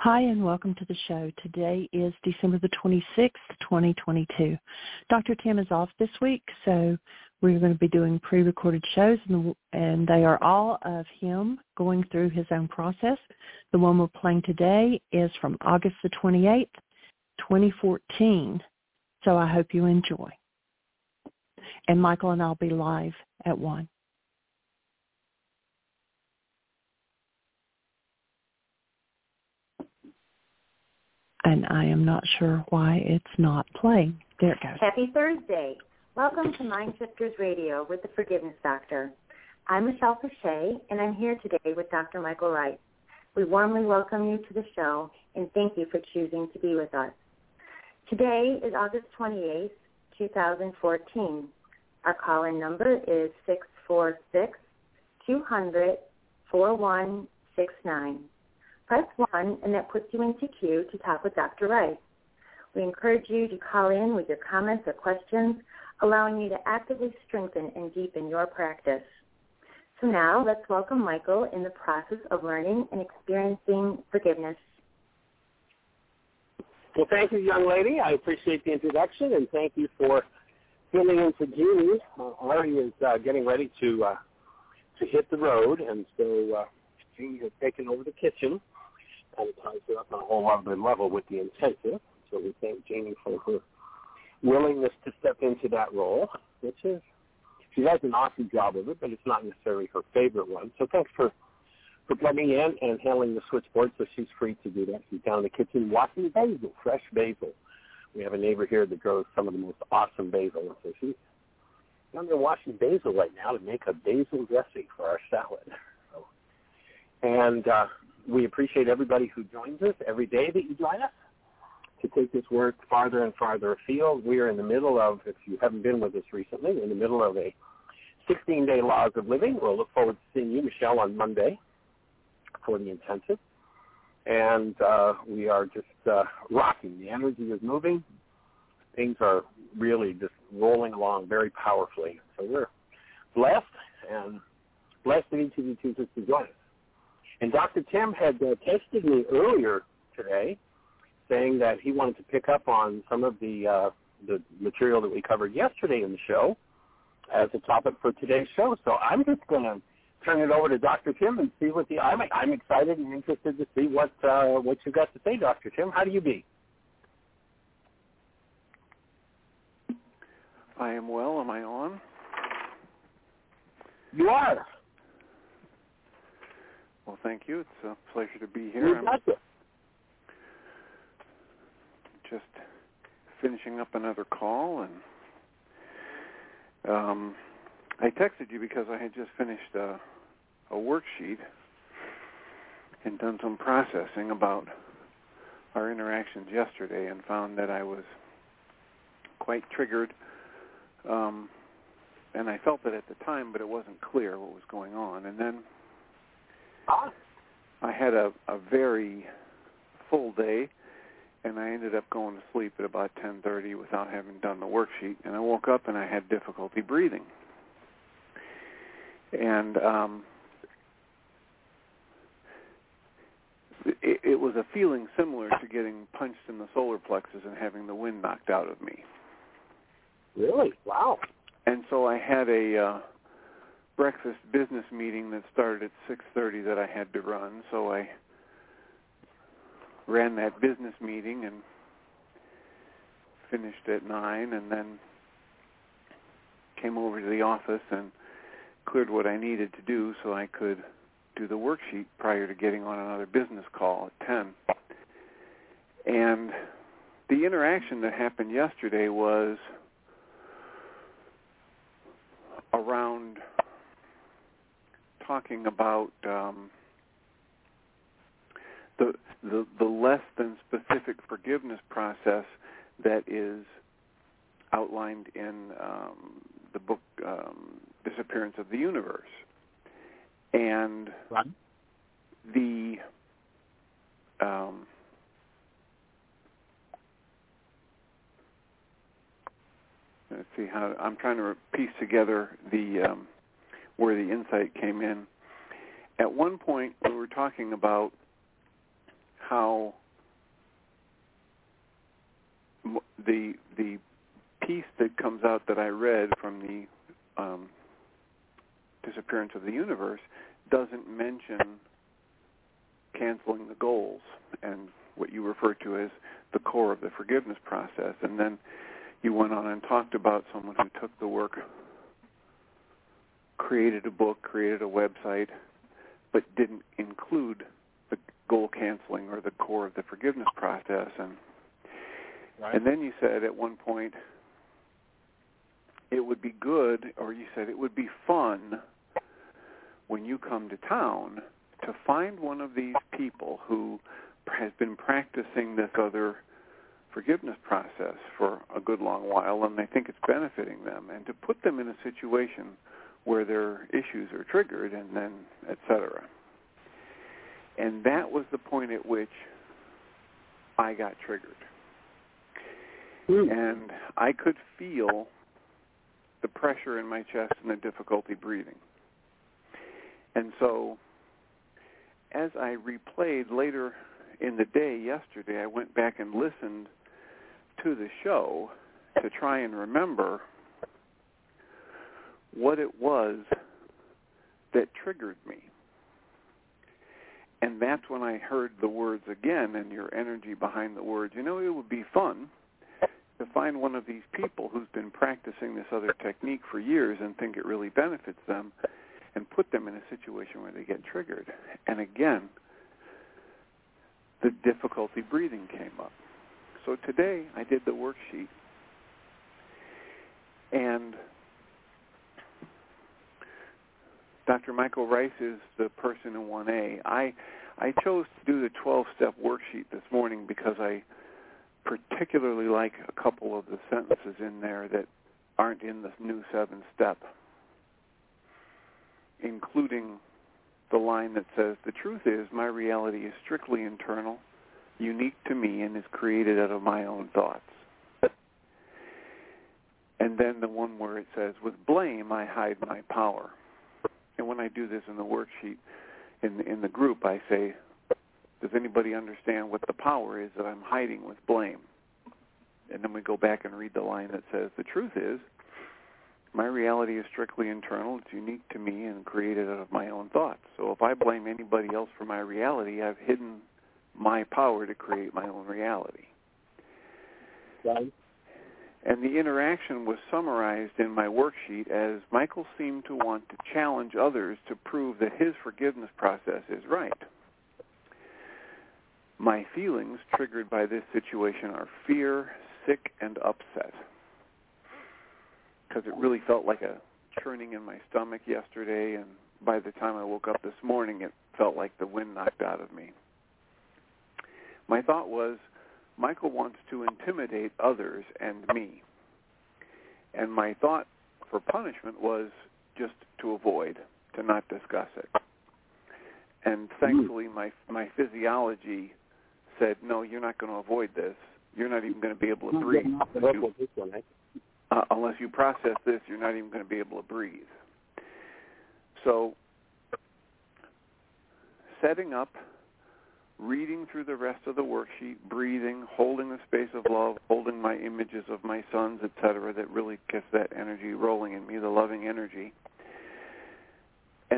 Hi, and welcome to the show. Today is December the 26th, 2022. Dr. Tim is off this week, so we're going to be doing pre-recorded shows, and they are all of him going through his own process. The one we're playing today is from August the 28th, 2014, so I hope you enjoy. And Michael and I will be live at 1. And I am not sure why it's not playing. There it goes. Happy Thursday. Welcome to MindShifters Radio with the Forgiveness Doctor. I'm Michelle Fischet, and I'm here today with Dr. Michael Ryce. We warmly welcome you to the show, and thank you for choosing to be with us. Today is August 28, 2014. Our call-in number is 646-200-4169. Press 1, and that puts you into queue to talk with Dr. Ryce. We encourage you to call in with your comments or questions, allowing you to actively strengthen and deepen your practice. So now, let's welcome Michael in the process of learning and experiencing forgiveness. Well, thank you, young lady. I appreciate the introduction, and thank you for filling in for Jeanie. Ari is getting ready to hit the road, and so Jeanie has taken over the kitchen. And it ties it up on a whole other level with the intensive. So we thank Jeanie for her willingness to step into that role, which is, she does an awesome job of it, but it's not necessarily her favorite one. So thanks for plugging in and handling the switchboard, so she's free to do that. She's down in the kitchen washing basil, fresh basil. We have a neighbor here that grows some of the most awesome basil. And so she's down there washing basil right now to make a basil dressing for our salad. So, and we appreciate everybody who joins us every day that you join us to take this work farther and farther afield. We are in the middle of, if you haven't been with us recently, in the middle of a 16-day Laws of Living. We'll look forward to seeing you, Michelle, on Monday for the intensive. And we are just rocking. The energy is moving. Things are really just rolling along very powerfully. So we're blessed, and blessed that each of you chooses to join us. And Dr. Tim had texted me earlier today saying that he wanted to pick up on some of the material that we covered yesterday in the show as a topic for today's show. So I'm just going to turn it over to Dr. Tim and see what I'm excited and interested to see what you've got to say, Dr. Tim. How do you be? I am well. Am I on? You are. Well, thank you. It's a pleasure to be here. I'm just finishing up another call, and I texted you because I had just finished a worksheet and done some processing about our interactions yesterday, and found that I was quite triggered, and I felt it at the time, but it wasn't clear what was going on. And then I had a very full day, and I ended up going to sleep at about 10:30 without having done the worksheet. And I woke up and I had difficulty breathing. And it was a feeling similar to getting punched in the solar plexus and having the wind knocked out of me. Really? Wow. And so I had a breakfast business meeting that started at 6:30 that I had to run, so I ran that business meeting and finished at 9, and then came over to the office and cleared what I needed to do so I could do the worksheet prior to getting on another business call at 10. And the interaction that happened yesterday was around talking about the less than specific forgiveness process that is outlined in the book Disappearance of the Universe. And the let's see how I'm trying to piece together the where the insight came in. At one point, we were talking about how the piece that comes out that I read from the Disappearance of the Universe doesn't mention canceling the goals and what you refer to as the core of the forgiveness process. And then you went on and talked about someone who took the work, created a book, created a website, but didn't include the goal canceling or the core of the forgiveness process. And then you said at one point it would be good, or you said it would be fun when you come to town to find one of these people who has been practicing this other forgiveness process for a good long while and they think it's benefiting them, and to put them in a situation where their issues are triggered, and then et cetera. And that was the point at which I got triggered. And I could feel the pressure in my chest and the difficulty breathing. And so as I replayed later in the day yesterday, I went back and listened to the show to try and remember what it was that triggered me. And that's when I heard the words again and your energy behind the words. You know, it would be fun to find one of these people who's been practicing this other technique for years and think it really benefits them, and put them in a situation where they get triggered. And again, the difficulty breathing came up. So today I did the worksheet. And Dr. Michael Ryce is the person in 1A. I chose to do the 12-step worksheet this morning because I particularly like a couple of the sentences in there that aren't in the new 7-step, including the line that says, "The truth is my reality is strictly internal, unique to me, and is created out of my own thoughts." And then the one where it says, "With blame I hide my power." And when I do this in the worksheet, in the group, I say, "Does anybody understand what the power is that I'm hiding with blame?" And then we go back and read the line that says, "The truth is, my reality is strictly internal. It's unique to me and created out of my own thoughts. So if I blame anybody else for my reality, I've hidden my power to create my own reality." Right. And the interaction was summarized in my worksheet as Michael seemed to want to challenge others to prove that his forgiveness process is right. My feelings triggered by this situation are fear, sick, and upset. Because it really felt like a churning in my stomach yesterday, and by the time I woke up this morning, it felt like the wind knocked out of me. My thought was, Michael wants to intimidate others and me. And my thought for punishment was just to avoid, to not discuss it. And thankfully, my physiology said, "No, you're not going to avoid this. You're not even going to be able to breathe. Unless you process this, you're not even going to be able to breathe." So setting up, reading through the rest of the worksheet, breathing, holding the space of love, holding my images of my sons, etc., that really gets that energy rolling in me, the loving energy.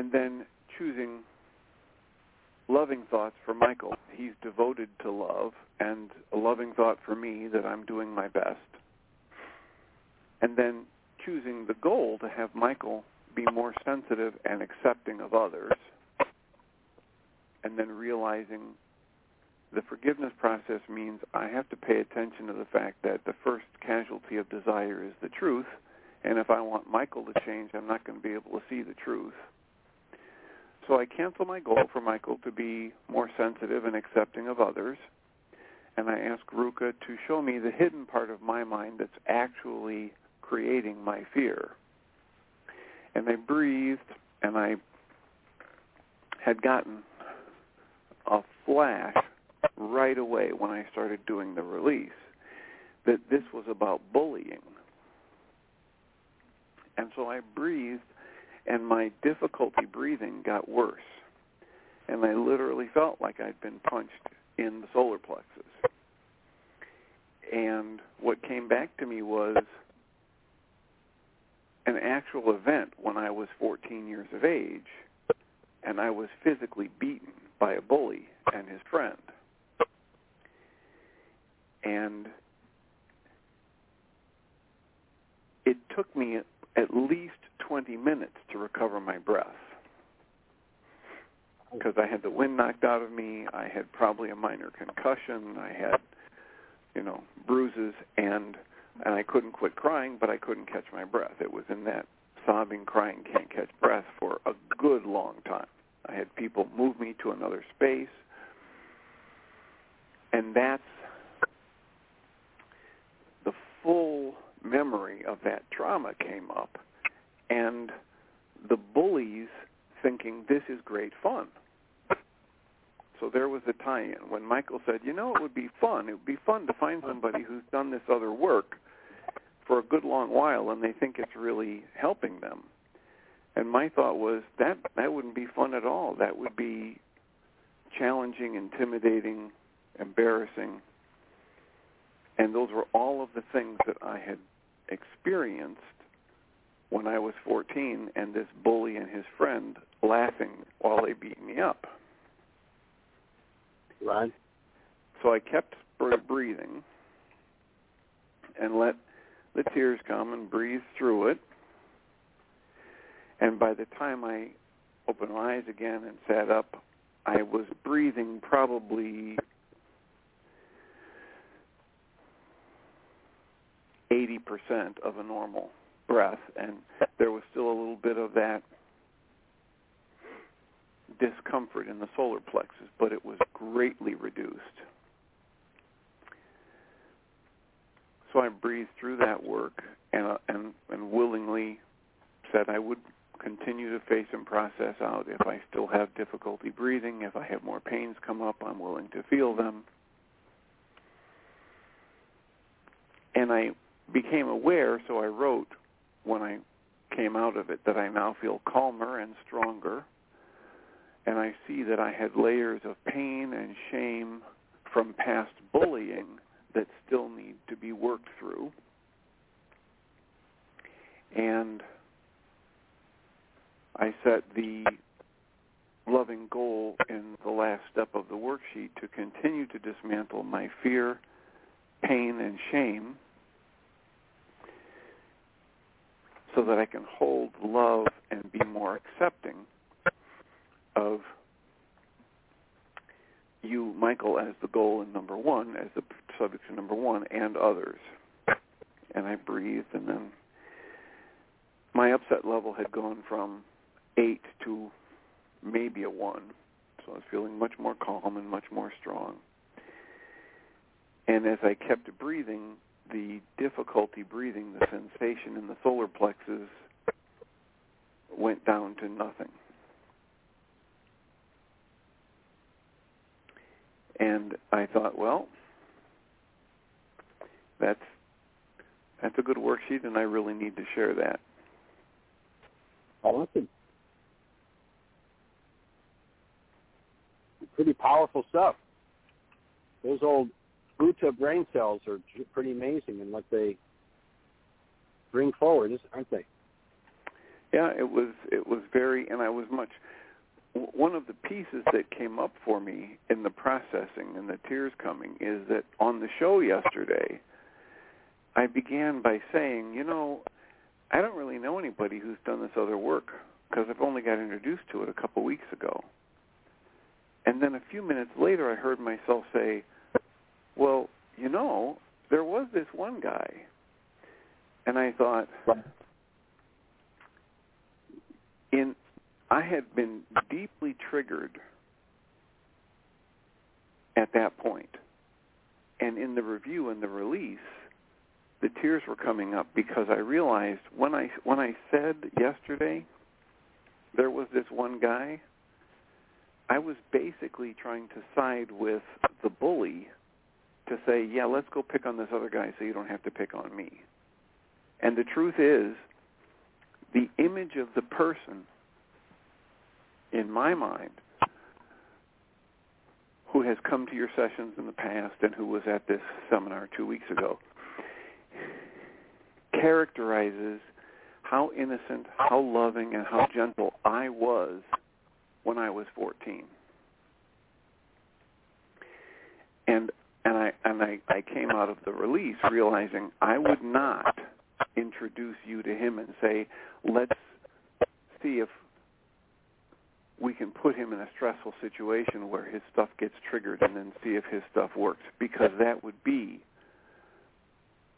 and then choosing loving thoughts for Michael. He's devoted to love, and a loving thought for me that I'm doing my best. And then choosing the goal to have Michael be more sensitive and accepting of others, and then realizing the forgiveness process means I have to pay attention to the fact that the first casualty of desire is the truth, and if I want Michael to change, I'm not going to be able to see the truth. So I cancel my goal for Michael to be more sensitive and accepting of others, and I ask Ruka to show me the hidden part of my mind that's actually creating my fear. And I breathed, and I had gotten a flash right away when I started doing the release that this was about bullying. And so I breathed, and my difficulty breathing got worse. And I literally felt like I'd been punched in the solar plexus. And what came back to me was an actual event when I was 14 years of age, and I was physically beaten by a bully and his friend. And it took me at least 20 minutes to recover my breath, because I had the wind knocked out of me, I had probably a minor concussion, I had, bruises, and I couldn't quit crying, but I couldn't catch my breath. It was in that sobbing, crying, can't catch breath for a good long time. I had people move me to another space, and that's the full memory of that trauma came up, and the bullies thinking this is great fun. So there was the tie-in. When Michael said, it would be fun to find somebody who's done this other work for a good long while, and they think it's really helping them. And my thought was, that wouldn't be fun at all. That would be challenging, intimidating, embarrassing. And those were all of the things that I had experienced when I was 14, and this bully and his friend laughing while they beat me up. Right. So I kept breathing and let the tears come and breathe through it. And by the time I opened my eyes again and sat up, I was breathing probably 80% of a normal breath, and there was still a little bit of that discomfort in the solar plexus, but it was greatly reduced. So I breathed through that work and willingly said I would continue to face and process out. If I still have difficulty breathing, if I have more pains come up, I'm willing to feel them. And I became aware, so I wrote when I came out of it, that I now feel calmer and stronger, and I see that I had layers of pain and shame from past bullying that still need to be worked through. And I set the loving goal in the last step of the worksheet to continue to dismantle my fear, pain, and shame, so that I can hold love and be more accepting of you, Michael, as the goal in number one, as the subject in number one, and others. And I breathed, and then my upset level had gone from 8 to maybe a 1, so I was feeling much more calm and much more strong. And as I kept breathing, the difficulty breathing, the sensation in the solar plexus went down to nothing. And I thought, well, that's a good worksheet, and I really need to share that. Awesome. Pretty powerful stuff. Those old Buddha brain cells are pretty amazing in what they bring forward, aren't they? yeah, it was very, and I was much, one of the pieces that came up for me in the processing and the tears coming is that on the show yesterday, I began by saying, you know, I don't really know anybody who's done this other work because I've only got introduced to it a couple weeks ago. And then a few minutes later, I heard myself say, well, you know, there was this one guy. And I thought, I had been deeply triggered at that point. And in the review and the release, the tears were coming up because I realized when I said yesterday, there was this one guy, I was basically trying to side with the bully to say, yeah, let's go pick on this other guy so you don't have to pick on me. And the truth is, the image of the person in my mind who has come to your sessions in the past and who was at this seminar 2 weeks ago characterizes how innocent, how loving, and how gentle I was when I was 14. And I came out of the release realizing I would not introduce you to him and say, let's see if we can put him in a stressful situation where his stuff gets triggered and then see if his stuff works, because that would be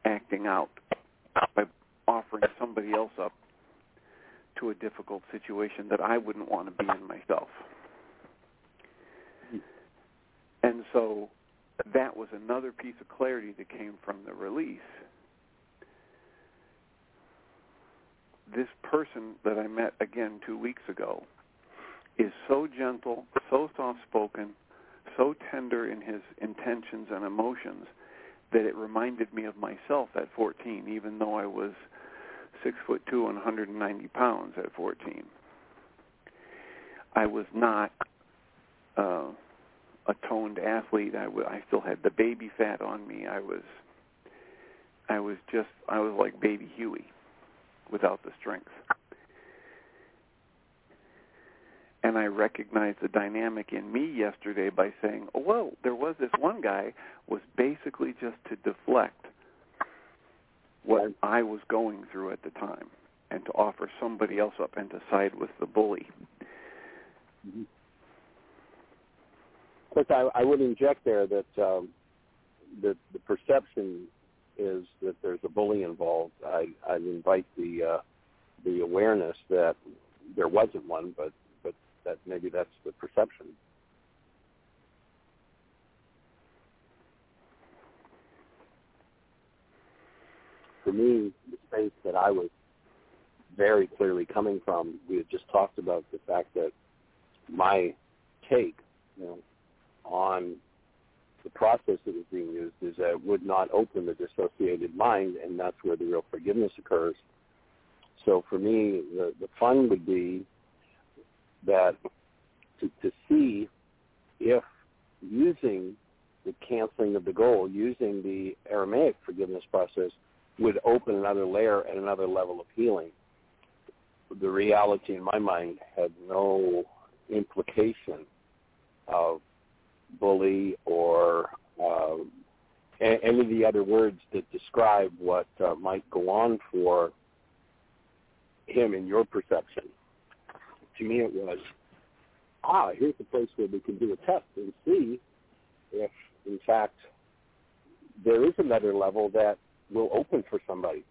acting out by offering somebody else up to a difficult situation that I wouldn't want to be in myself. And so that was another piece of clarity that came from the release. This person that I met again 2 weeks ago is so gentle, so soft-spoken, so tender in his intentions and emotions that it reminded me of myself at 14, even though I was 6'2" and 190 pounds at 14. I was not a toned athlete. I still had the baby fat on me. I was like Baby Huey without the strength. And I recognized the dynamic in me yesterday by saying, oh, well, there was this one guy, was basically just to deflect what I was going through at the time and to offer somebody else up and to side with the bully. Mm-hmm. Of course, I would inject there that the perception is that there's a bully involved. I'd invite the awareness that there wasn't one, but that maybe that's the perception. For me, the space that I was very clearly coming from, we had just talked about the fact that my take, you know, on the process that was being used is that it would not open the dissociated mind, and that's where the real forgiveness occurs. So for me, the fun would be that to see if using the canceling of the goal, using the Aramaic forgiveness process, would open another layer and another level of healing. The reality in my mind had no implication of bully or any of the other words that describe what might go on for him in your perception. To me it was, here's the place where we can do a test and see if, in fact, there is another level that will open for somebody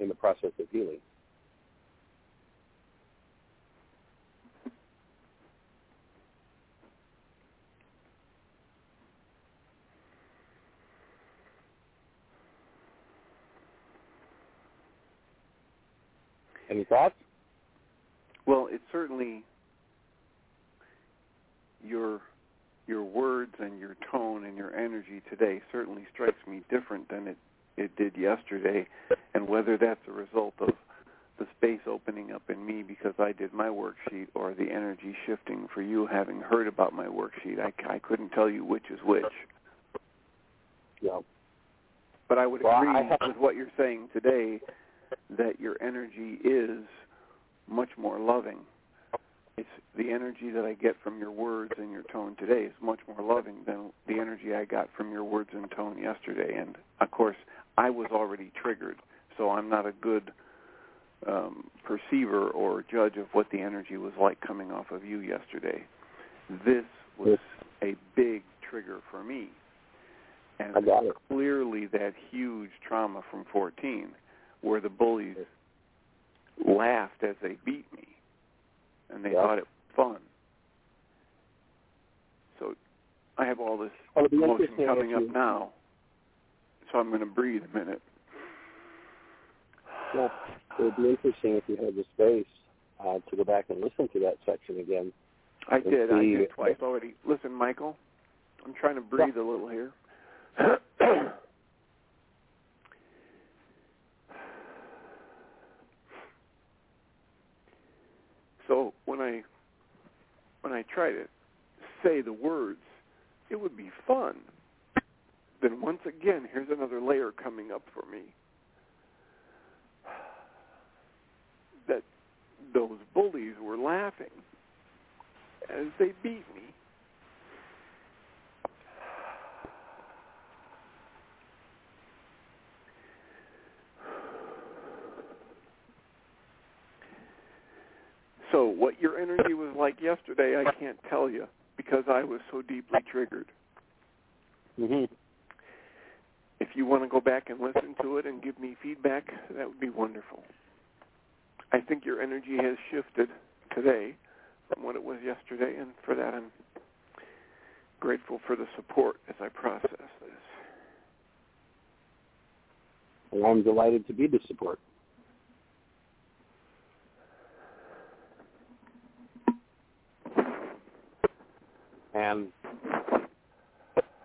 in the process of healing. Any thoughts? Well, it's certainly your words and your tone and your energy today certainly strikes me different than it did yesterday, and whether that's a result of the space opening up in me because I did my worksheet or the energy shifting for you having heard about my worksheet, I couldn't tell you which is which. Yeah. But I would agree with what you're saying today, that your energy is much more loving. It's the energy that I get from your words and your tone today is much more loving than the energy I got from your words and tone yesterday. And, of course, I was already triggered, so I'm not a good perceiver or judge of what the energy was like coming off of you yesterday. This was a big trigger for me. And clearly that huge trauma from 14 where the bullies laughed as they beat me. And they thought it was fun. So I have all this emotion coming up now. So I'm going to breathe a minute. Yeah, it would be interesting if you had the space to go back and listen to that section again. I did twice already. Listen, Michael, I'm trying to breathe a little here. So when I try to say the words, it would be fun. Then once again, here's another layer coming up for me. That those bullies were laughing as they beat me. So what your energy was like yesterday, I can't tell you because I was so deeply triggered. Mm-hmm. If you want to go back and listen to it and give me feedback, that would be wonderful. I think your energy has shifted today from what it was yesterday, and for that I'm grateful for the support as I process this. Well, I'm delighted to be the support. And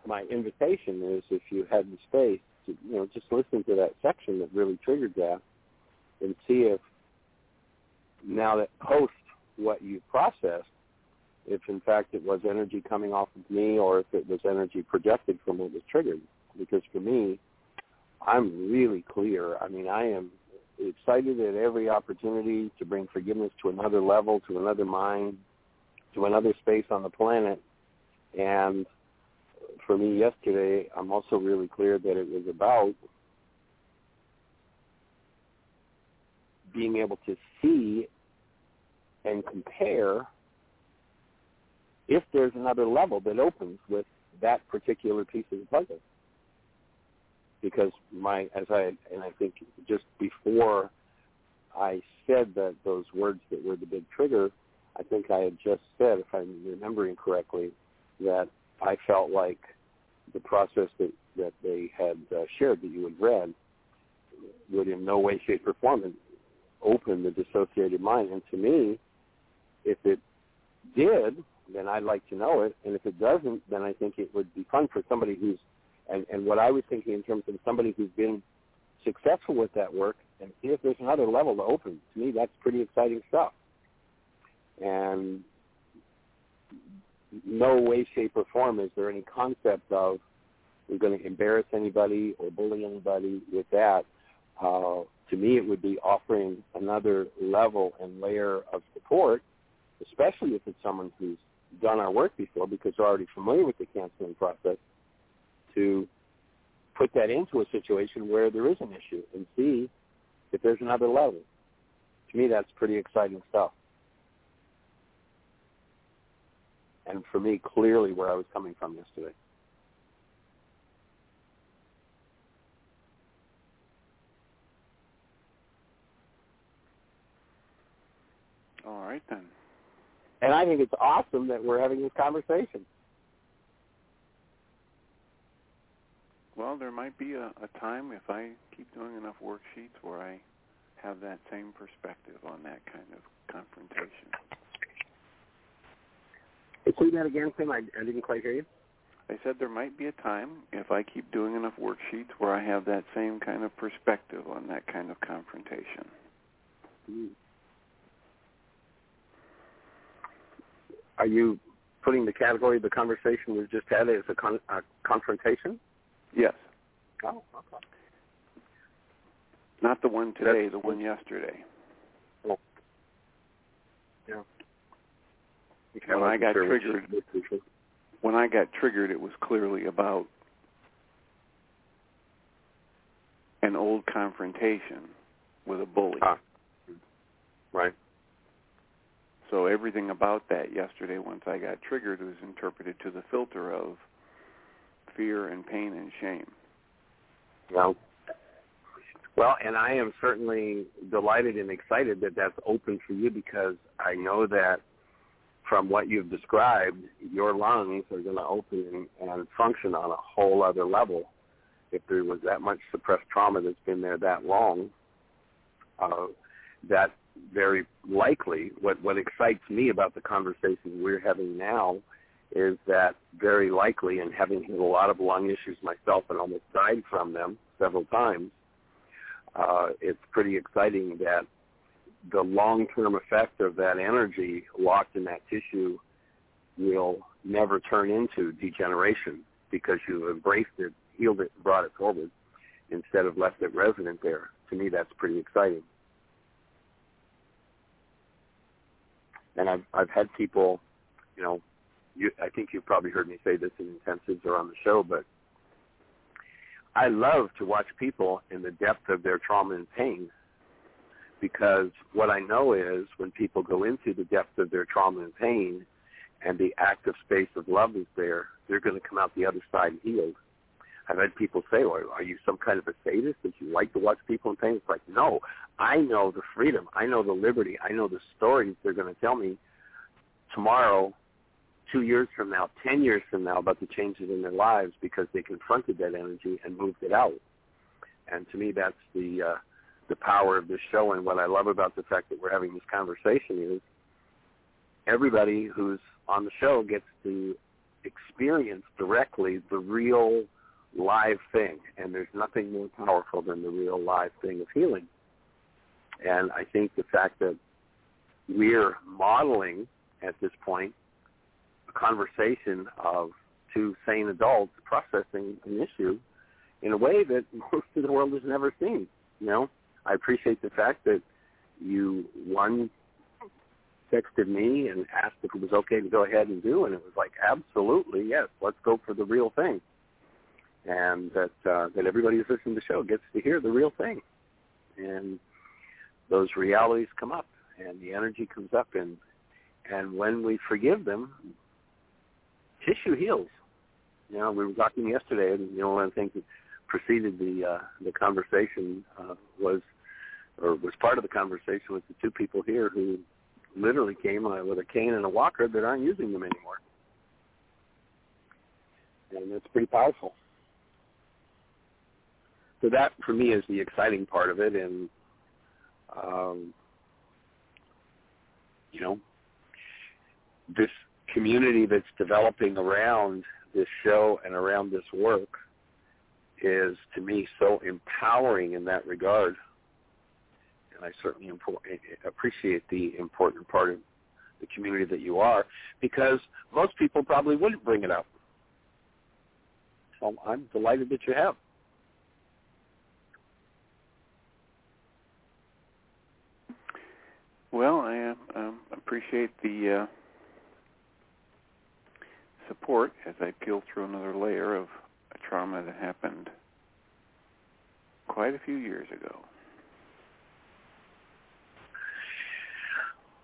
my invitation is, if you had the space, to, just listen to that section that really triggered that and see if, now that post what you processed, if in fact it was energy coming off of me or if it was energy projected from what was triggered. Because for me, I'm really clear. I mean, I am excited at every opportunity to bring forgiveness to another level, to another mind, to another space on the planet. And for me yesterday, I'm also really clear that it was about being able to see and compare if there's another level that opens with that particular piece of the puzzle. Because I think just before I said that those words that were the big trigger, I think I had just said, if I'm remembering correctly, that I felt like the process that they had shared, that you had read, would in no way, shape, or form open the dissociated mind. And to me, if it did, then I'd like to know it. And if it doesn't, then I think it would be fun for somebody who's, and what I was thinking in terms of somebody who's been successful with that work, and see if there's another level to open. To me, that's pretty exciting stuff. And no way, shape, or form is there any concept of we're going to embarrass anybody or bully anybody with that. To me, it would be offering another level and layer of support, especially if it's someone who's done our work before because they're already familiar with the canceling process, to put that into a situation where there is an issue and see if there's another level. To me, that's pretty exciting stuff. And for me, clearly where I was coming from yesterday. All right, then. And I think it's awesome that we're having this conversation. Well, there might be a time, if I keep doing enough worksheets, where I have that same perspective on that kind of confrontation. Say that again, Tim. I didn't quite hear you. I said there might be a time, if I keep doing enough worksheets, where I have that same kind of perspective on that kind of confrontation. Are you putting the category the conversation we've just had as a confrontation? Yes. Oh, okay. Not the one today, the one yesterday. When I got triggered, it was clearly about an old confrontation with a bully. Ah. Right. So everything about that yesterday, once I got triggered, was interpreted to the filter of fear and pain and shame. Well, and I am certainly delighted and excited that that's open for you, because I know that from what you've described, your lungs are going to open and function on a whole other level. If there was that much suppressed trauma that's been there that long, that's very likely. What excites me about the conversation we're having now is that very likely, and having had a lot of lung issues myself and almost died from them several times, it's pretty exciting that the long-term effect of that energy locked in that tissue will never turn into degeneration, because you've embraced it, healed it, brought it forward, instead of left it resident there. To me, that's pretty exciting. And I've had people, I think you've probably heard me say this in intensives or on the show, but I love to watch people in the depth of their trauma and pain, because what I know is when people go into the depth of their trauma and pain and the active space of love is there, they're going to come out the other side healed. I've had people say, well, are you some kind of a sadist that you like to watch people in pain? It's like, no, I know the freedom. I know the liberty. I know the stories they're going to tell me tomorrow, 2 years from now, 10 years from now, about the changes in their lives, because they confronted that energy and moved it out. And to me, that's the power of this show. And what I love about the fact that we're having this conversation is everybody who's on the show gets to experience directly the real live thing, and there's nothing more powerful than the real live thing of healing. And I think the fact that we're modeling at this point a conversation of two sane adults processing an issue in a way that most of the world has never seen. I appreciate the fact that you, one, texted me and asked if it was okay to go ahead and do, and it was like, absolutely, yes, let's go for the real thing. And that everybody who's listening to the show gets to hear the real thing. And those realities come up, and the energy comes up. And when we forgive them, tissue heals. We were talking yesterday, and one of the things that preceded the conversation was part of the conversation was the two people here who literally came with a cane and a walker that aren't using them anymore. And it's pretty powerful. So that, for me, is the exciting part of it, and, this community that's developing around this show and around this work is, to me, so empowering in that regard, and I certainly appreciate the important part of the community that you are, because most people probably wouldn't bring it up. So I'm delighted that you have. Well, I appreciate the support as I peel through another layer of a trauma that happened quite a few years ago.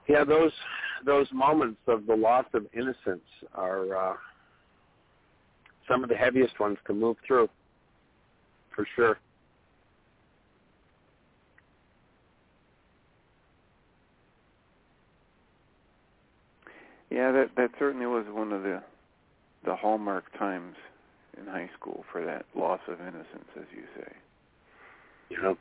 Yeah, those moments of the loss of innocence are some of the heaviest ones to move through, for sure. Yeah, that certainly was one of the hallmark times in high school for that loss of innocence, as you say. Yeah.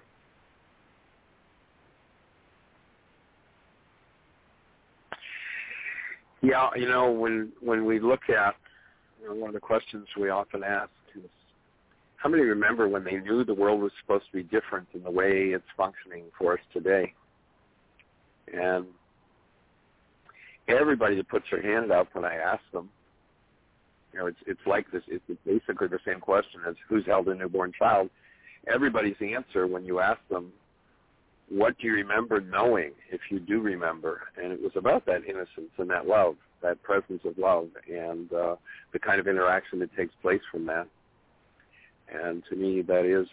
Yeah, when we look at one of the questions we often ask is, how many remember when they knew the world was supposed to be different in the way it's functioning for us today? And everybody that puts their hand up when I ask them, it's like this. It's basically the same question as who's held a newborn child. Everybody's answer when you ask them, what do you remember knowing, if you do remember? And it was about that innocence and that love, that presence of love and the kind of interaction that takes place from that. And to me, that is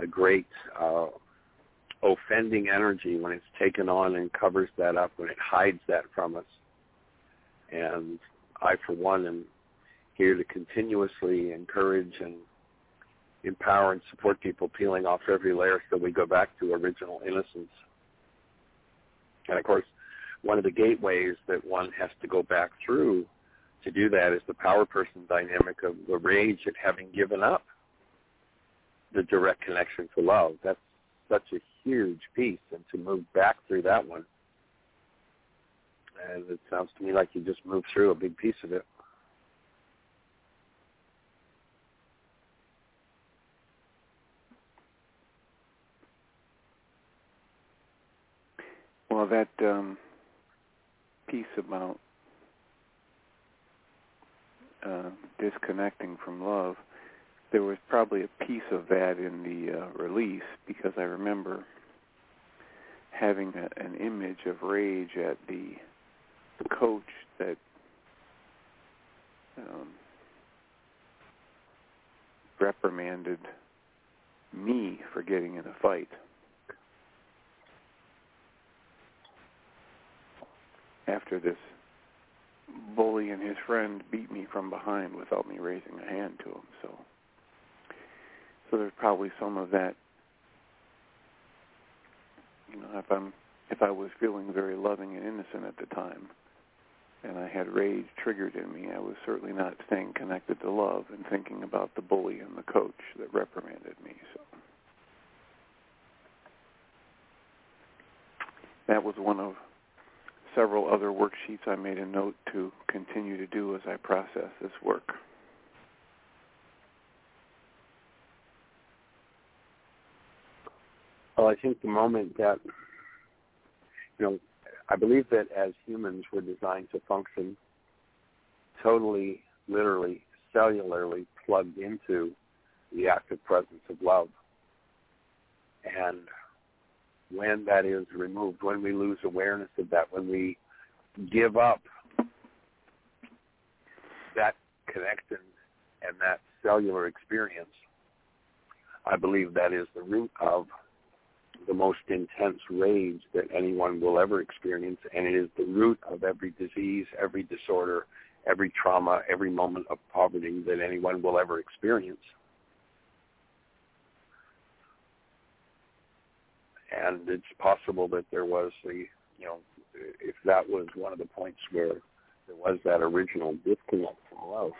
a great offending energy when it's taken on and covers that up, when it hides that from us. And I, for one, am here to continuously encourage and empower and support people peeling off every layer so we go back to original innocence. And, of course, one of the gateways that one has to go back through to do that is the power person dynamic of the rage at having given up the direct connection to love. That's such a huge piece, and to move back through that one, and it sounds to me like you just moved through a big piece of it. Well, that piece about disconnecting from love, there was probably a piece of that in the release, because I remember having an image of rage at the coach that reprimanded me for getting in a fight. After this bully and his friend beat me from behind without me raising a hand to him, so there's probably some of that. You know, if I was feeling very loving and innocent at the time, and I had rage triggered in me, I was certainly not staying connected to love and thinking about the bully and the coach that reprimanded me. So that was one of several other worksheets I made a note to continue to do as I process this work. Well, I think the moment that, you know, I believe that as humans we're designed to function totally, literally, cellularly plugged into the active presence of love. And when that is removed, when we lose awareness of that, when we give up that connection and that cellular experience, I believe that is the root of the most intense rage that anyone will ever experience, and it is the root of every disease, every disorder, every trauma, every moment of poverty that anyone will ever experience. And it's possible that there was the, you know, if that was one of the points where there was that original disconnect from love.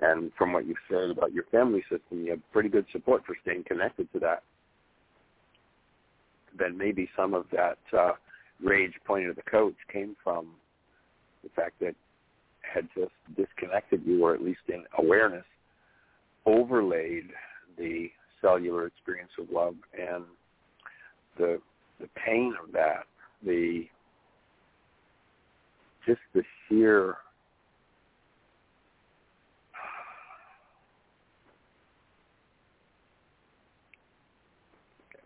And from what you've said about your family system, you have pretty good support for staying connected to that. Then maybe some of that rage pointed at the coach came from the fact that had just disconnected you, or at least in awareness, overlaid the cellular experience of love, and the pain of that, the sheer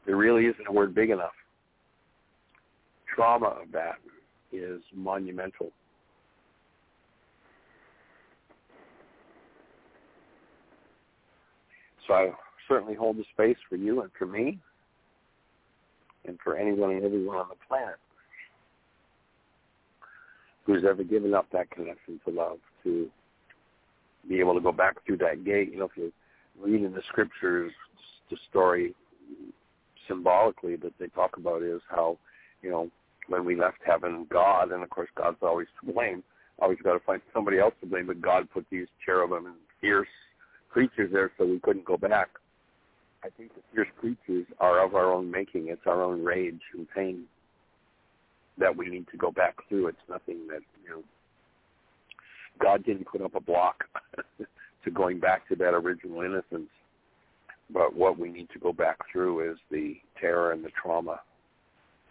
there really isn't a word big enough. Trauma of that is monumental. So I certainly hold the space for you and for me and for anyone and everyone on the planet who's ever given up that connection to love to be able to go back through that gate. You know, if you read in the scriptures, the story symbolically that they talk about is how, you know, when we left heaven, God, and of course God's always to blame, always got to find somebody else to blame, but God put these cherubim and fierce creatures there so we couldn't go back. I think the fierce creatures are of our own making. It's our own rage and pain that we need to go back through. It's nothing that, you know, God didn't put up a block to going back to that original innocence. But what we need to go back through is the terror and the trauma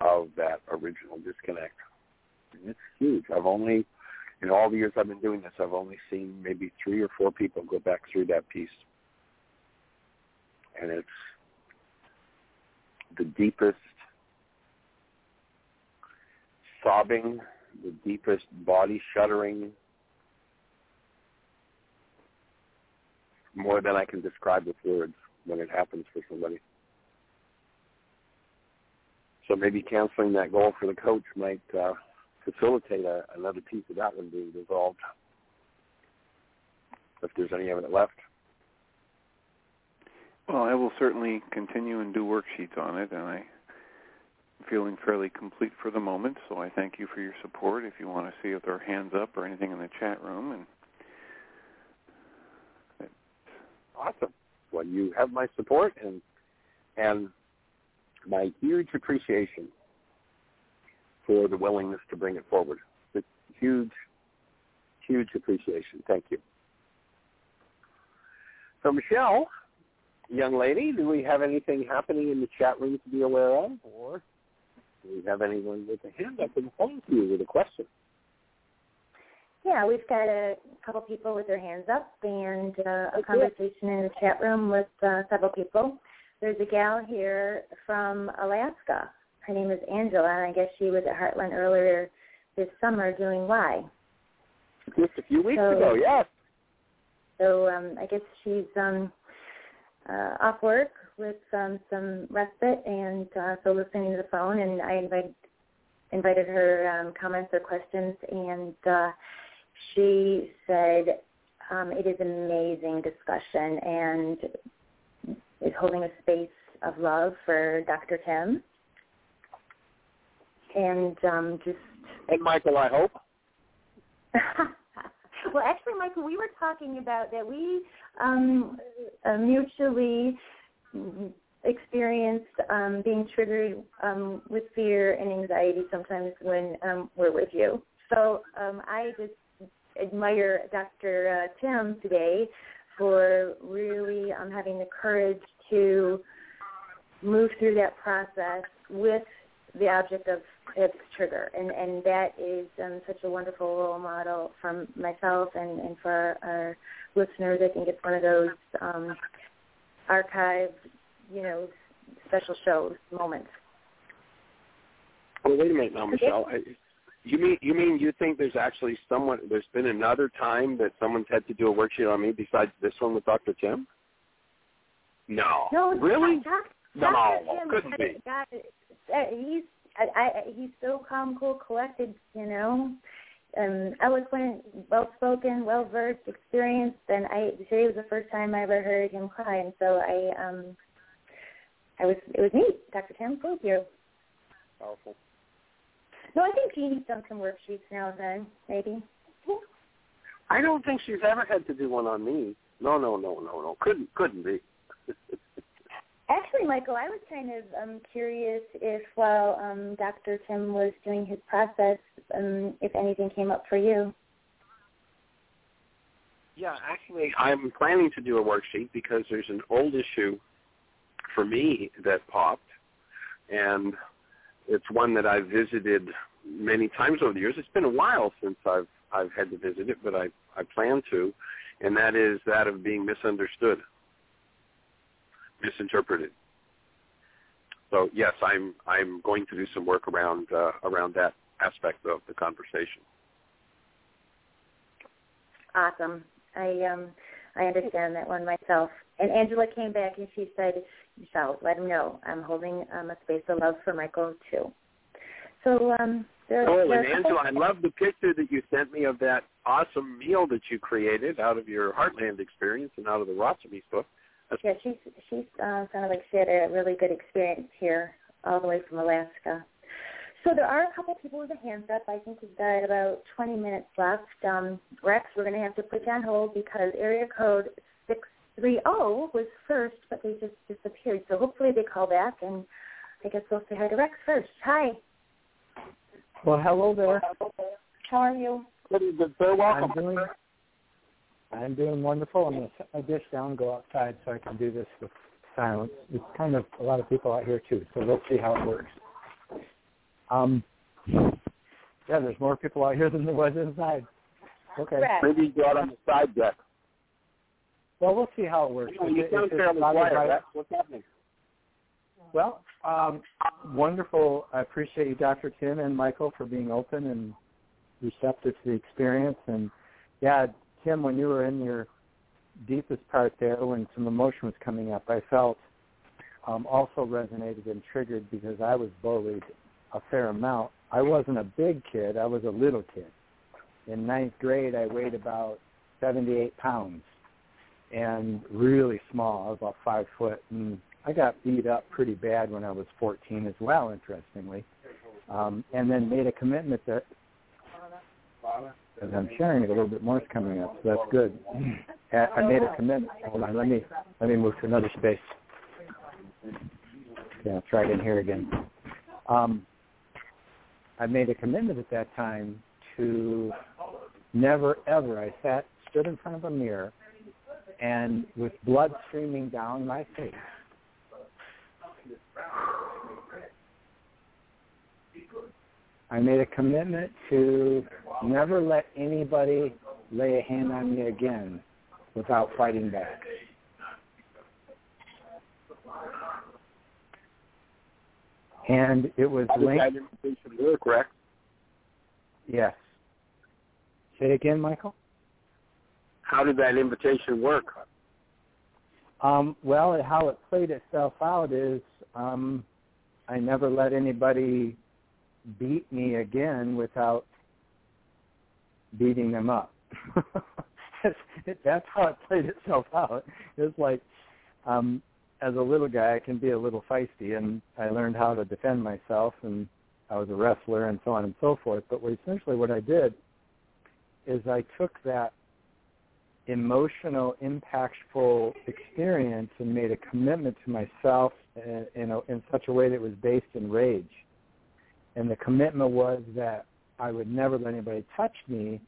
of that original disconnect. And it's huge. I've only, in all the years I've been doing this, I've only seen maybe 3 or 4 people go back through that piece. And it's the deepest sobbing the deepest body shuddering, more than I can describe with words when it happens for somebody. So maybe canceling that goal for the coach might facilitate another piece of that one being dissolved, if there's any of it left. Well, I will certainly continue and do worksheets on it, and I'm feeling fairly complete for the moment, so I thank you for your support. If you want to see if there are hands up or anything in the chat room. And awesome. Well, you have my support and my huge appreciation for the willingness to bring it forward. It's huge, huge appreciation. Thank you. So, Michelle, young lady, do we have anything happening in the chat room to be aware of, or do we have anyone with a hand up and phone to you with a question? Yeah, we've got a couple people with their hands up and a conversation in the chat room with several people. There's a gal here from Alaska. Her name is Angela, and I guess she was at Heartland earlier this summer doing Why. Just a few weeks ago, yes. So I guess she's off work with some respite, and so listening to the phone, and I invited her comments or questions, and she said it is an amazing discussion and is holding a space of love for Dr. Tim. And And Michael, I hope. Well, actually, Michael, we were talking about that we mutually experienced being triggered with fear and anxiety sometimes when we're with you. So I just admire Dr. Tim today for really having the courage to move through that process with the object of its trigger, and that is such a wonderful role model from myself and for our listeners. I think it's one of those archived, special shows moments. Well, wait a minute now, Michelle. You mean you think there's been another time that someone's had to do a worksheet on me besides this one with Dr. Tim? No. No, really? No, it couldn't be. He's so calm, cool, collected, eloquent, well-spoken, well-versed, experienced, and today was the first time I ever heard him cry, and so it was neat. Dr. Tim, thank you. Powerful. No, I think Jeannie's done some worksheets now and then, maybe. I don't think she's ever had to do one on me. No, couldn't be. Actually, Michael, I was kind of curious if while Dr. Tim was doing his process, if anything came up for you. Yeah, actually, I'm planning to do a worksheet because there's an old issue for me that popped, and it's one that I've visited many times over the years. It's been a while since I've had to visit it, but I plan to, and that is that of being misunderstood. Misinterpreted. So yes, I'm going to do some work around that aspect of the conversation. Awesome. I understand that one myself. And Angela came back and she said, "Michelle, let him know I'm holding a space of love for Michael too." So and Angela, I love the picture that you sent me of that awesome meal that you created out of your Heartland experience and out of the Rotsame's book. Yeah, she sounded like she had a really good experience here all the way from Alaska. So there are a couple people with their hands up. I think we've got about 20 minutes left. Rex, we're going to have to put you on hold because area code 630 was first, but they just disappeared. So hopefully they call back, and I guess we'll say hi to Rex first. Hi. Well, hello there. How are you? They're welcome. I'm doing wonderful. I'm going to dish down and go outside so I can do this with silence. It's kind of a lot of people out here, too, so let's see how it works. Yeah, there's more people out here than there was inside. Okay. Maybe you go out on the side deck. Well, we'll see how it works. You sound fairly quiet, Rex. What's happening? Well, wonderful. I appreciate you, Dr. Tim and Michael, for being open and receptive to the experience. And yeah, Tim, when you were in your deepest part there, when some emotion was coming up, I felt also resonated and triggered because I was bullied a fair amount. I wasn't a big kid. I was a little kid. In ninth grade, I weighed about 78 pounds and really small. I was about 5 foot. And I got beat up pretty bad when I was 14 as well, interestingly, and then made a commitment that, as I'm sharing it, a little bit more is coming up, so that's good. I made a commitment. Hold on, let me move to another space. Yeah, it's right in here again. I made a commitment at that time to never, ever. I stood in front of a mirror, and with blood streaming down my face, I made a commitment to never let anybody lay a hand on me again without fighting back. And it was linked. Yes. Say it again, Michael. How did that invitation work? Well, how it played itself out is I never let anybody beat me again without beating them up. That's how it played itself out. It's like as a little guy, I can be a little feisty, and I learned how to defend myself, and I was a wrestler and so on and so forth. But essentially what I did is I took that emotional, impactful experience and made a commitment to myself in such a way that was based in rage. And the commitment was that I would never let anybody touch me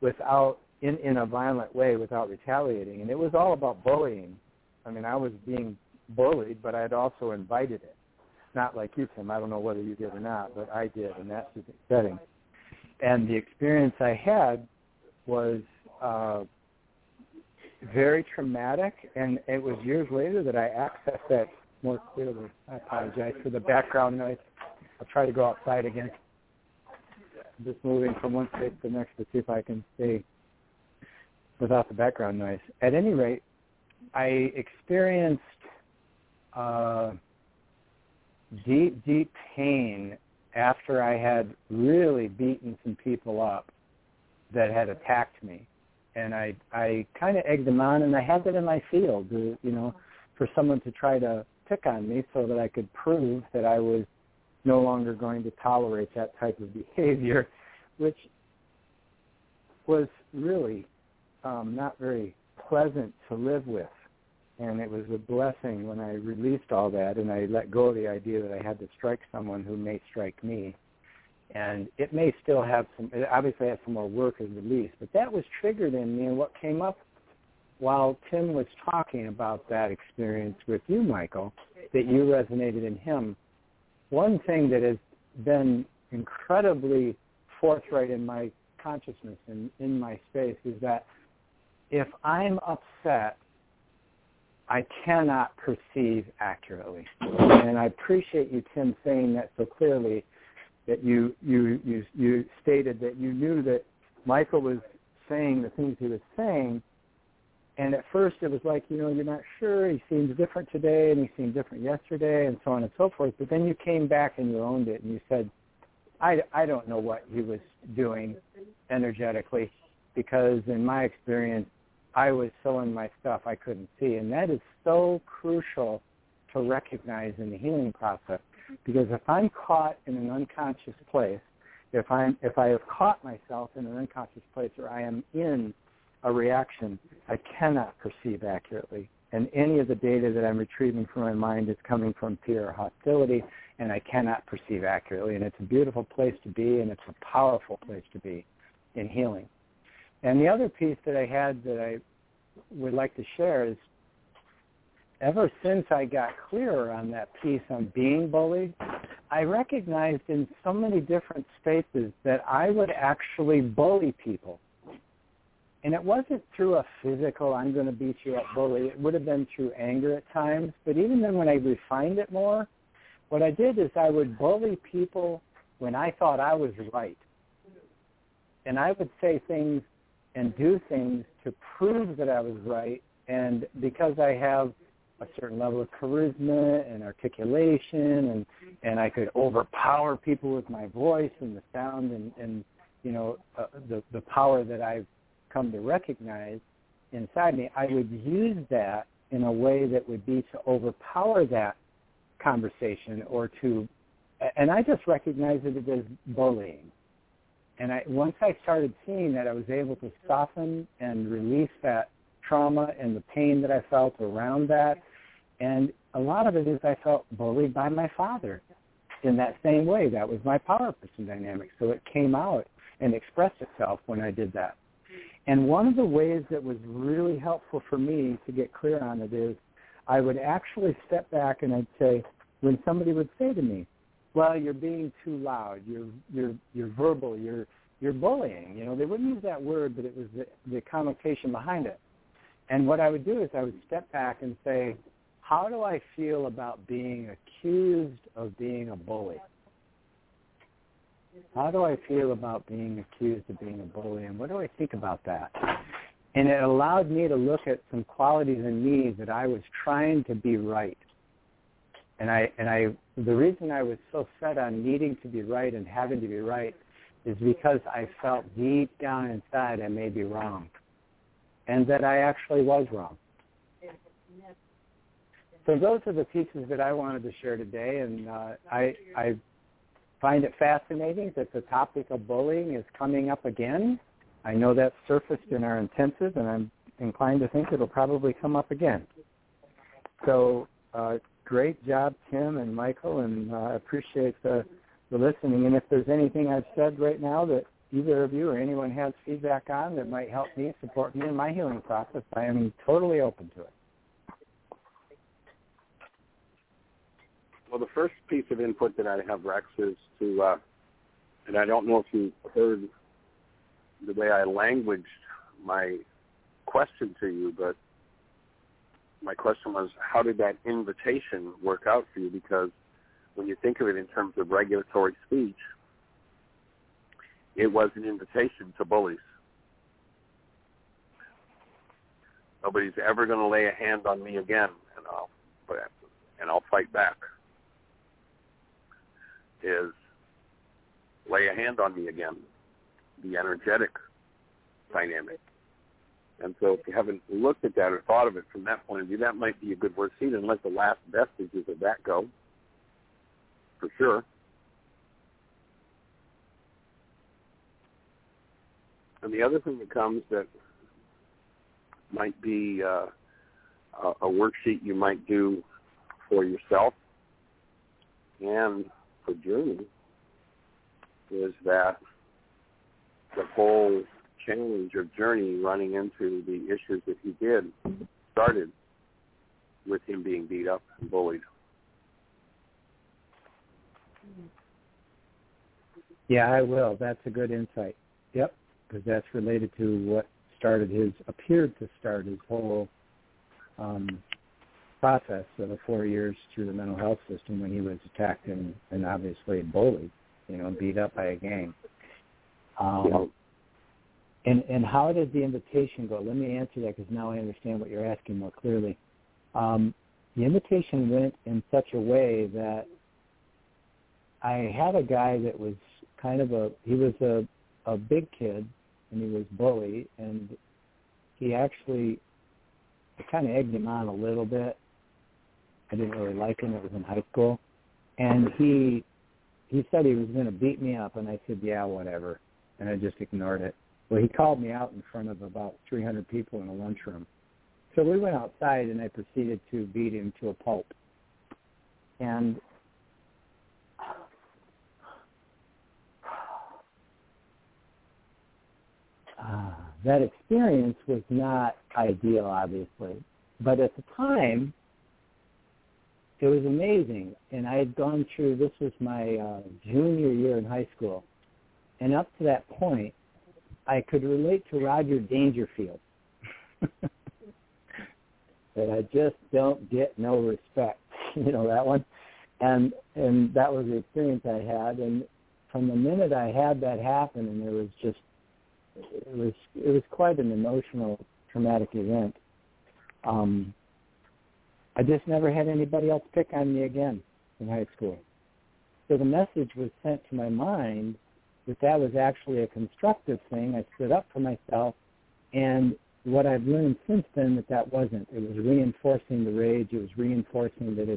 without, in a violent way, without retaliating. And it was all about bullying. I mean, I was being bullied, but I had also invited it. Not like you, Tim. I don't know whether you did or not, but I did, and that's the setting. And the experience I had was very traumatic, and it was years later that I accessed that more clearly. I apologize for the background noise. I'll try to go outside again. I'm just moving from one space to the next to see if I can stay without the background noise. At any rate, I experienced deep, deep pain after I had really beaten some people up that had attacked me. And I kind of egged them on, and I had that in my field, for someone to try to pick on me so that I could prove that I was no longer going to tolerate that type of behavior, which was really not very pleasant to live with. And it was a blessing when I released all that and I let go of the idea that I had to strike someone who may strike me. And it may still have some more work and release, but that was triggered in me. And what came up while Tim was talking about that experience with you, Michael, that you resonated in him, one thing that has been incredibly forthright in my consciousness and in my space is that if I'm upset, I cannot perceive accurately. And I appreciate you, Tim, saying that so clearly, that you stated that you knew that Michael was saying the things he was saying, and at first it was like, you're not sure, he seems different today, and he seemed different yesterday, and so on and so forth, but then you came back and you owned it, and you said, I don't know what he was doing energetically, because in my experience, I was so in my stuff I couldn't see, and that is so crucial to recognize in the healing process. Because if I'm caught in an unconscious place, if I have caught myself in an unconscious place or I am in a reaction, I cannot perceive accurately. And any of the data that I'm retrieving from my mind is coming from fear or hostility, and I cannot perceive accurately. And it's a beautiful place to be, and it's a powerful place to be in healing. And the other piece that I had that I would like to share is, ever since I got clearer on that piece on being bullied, I recognized in so many different spaces that I would actually bully people. And it wasn't through a physical, I'm going to beat you up bully. It would have been through anger at times. But even then when I refined it more, what I did is I would bully people when I thought I was right. and I would say things and do things to prove that I was right. And because I have a certain level of charisma and articulation, and I could overpower people with my voice and the sound and you know, the power that I've come to recognize inside me, I would use that in a way that would be to overpower that conversation or to, and I just recognized it as bullying. And I, once I started seeing that, I was able to soften and release that trauma and the pain that I felt around that. And a lot of it is I felt bullied by my father in that same way. That was my power person dynamic. So it came out and expressed itself when I did that. And one of the ways that was really helpful for me to get clear on it is I would actually step back and I'd say, when somebody would say to me, well, you're being too loud, you're verbal, you're bullying. You know, they wouldn't use that word, but it was the connotation behind it. And what I would do is I would step back and say, how do I feel about being accused of being a bully? How do I feel about being accused of being a bully, and what do I think about that? And it allowed me to look at some qualities in me that I was trying to be right. And I the reason I was so set on needing to be right and having to be right is because I felt deep down inside I may be wrong, and that I actually was wrong. So those are the pieces that I wanted to share today, and I find it fascinating that the topic of bullying is coming up again. I know that surfaced in our intensive, and I'm inclined to think it'll probably come up again. So great job, Tim and Michael, and I appreciate the listening. And if there's anything I've said right now that either of you or anyone has feedback on that might help me, support me in my healing process, I am totally open to it. Well, the first piece of input that I have, Rex, is to, and I don't know if you heard the way I languaged my question to you, but my question was, how did that invitation work out for you? Because when you think of it in terms of regulatory speech, it was an invitation to bullies. Nobody's ever going to lay a hand on me again, and I'll fight back. Is lay a hand on me again, the energetic dynamic. And so if you haven't looked at that or thought of it from that point of view, that might be a good word seed, and let the last vestiges of that go, for sure. And the other thing that comes that might be a worksheet you might do for yourself and for Jeanie is that the whole challenge of Jeanie running into the issues that he did started with him being beat up and bullied. Yeah, I will. That's a good insight. Yep, because that's related to what appeared to start his whole process of the 4 years through the mental health system when he was attacked and obviously bullied, you know, beat up by a gang. And how does the invitation go? Let me answer that because now I understand what you're asking more clearly. The invitation went in such a way that I had a guy that was kind of a big kid, and he was bullied, and he actually kind of egged him on a little bit. I didn't really like him. It was in high school. And he said he was going to beat me up, and I said, yeah, whatever. And I just ignored it. Well, he called me out in front of about 300 people in a lunchroom. So we went outside, and I proceeded to beat him to a pulp. And that experience was not ideal, obviously. But at the time, it was amazing. And I had gone through, this was my junior year in high school. And up to that point, I could relate to Roger Dangerfield. That I just don't get no respect. You know that one? And that was the experience I had. And from the minute I had that happen, and there was just was quite an emotional, traumatic event. I just never had anybody else pick on me again in high school. So the message was sent to my mind that that was actually a constructive thing. I stood up for myself, and what I've learned since then that that wasn't. It was reinforcing the rage. It was reinforcing that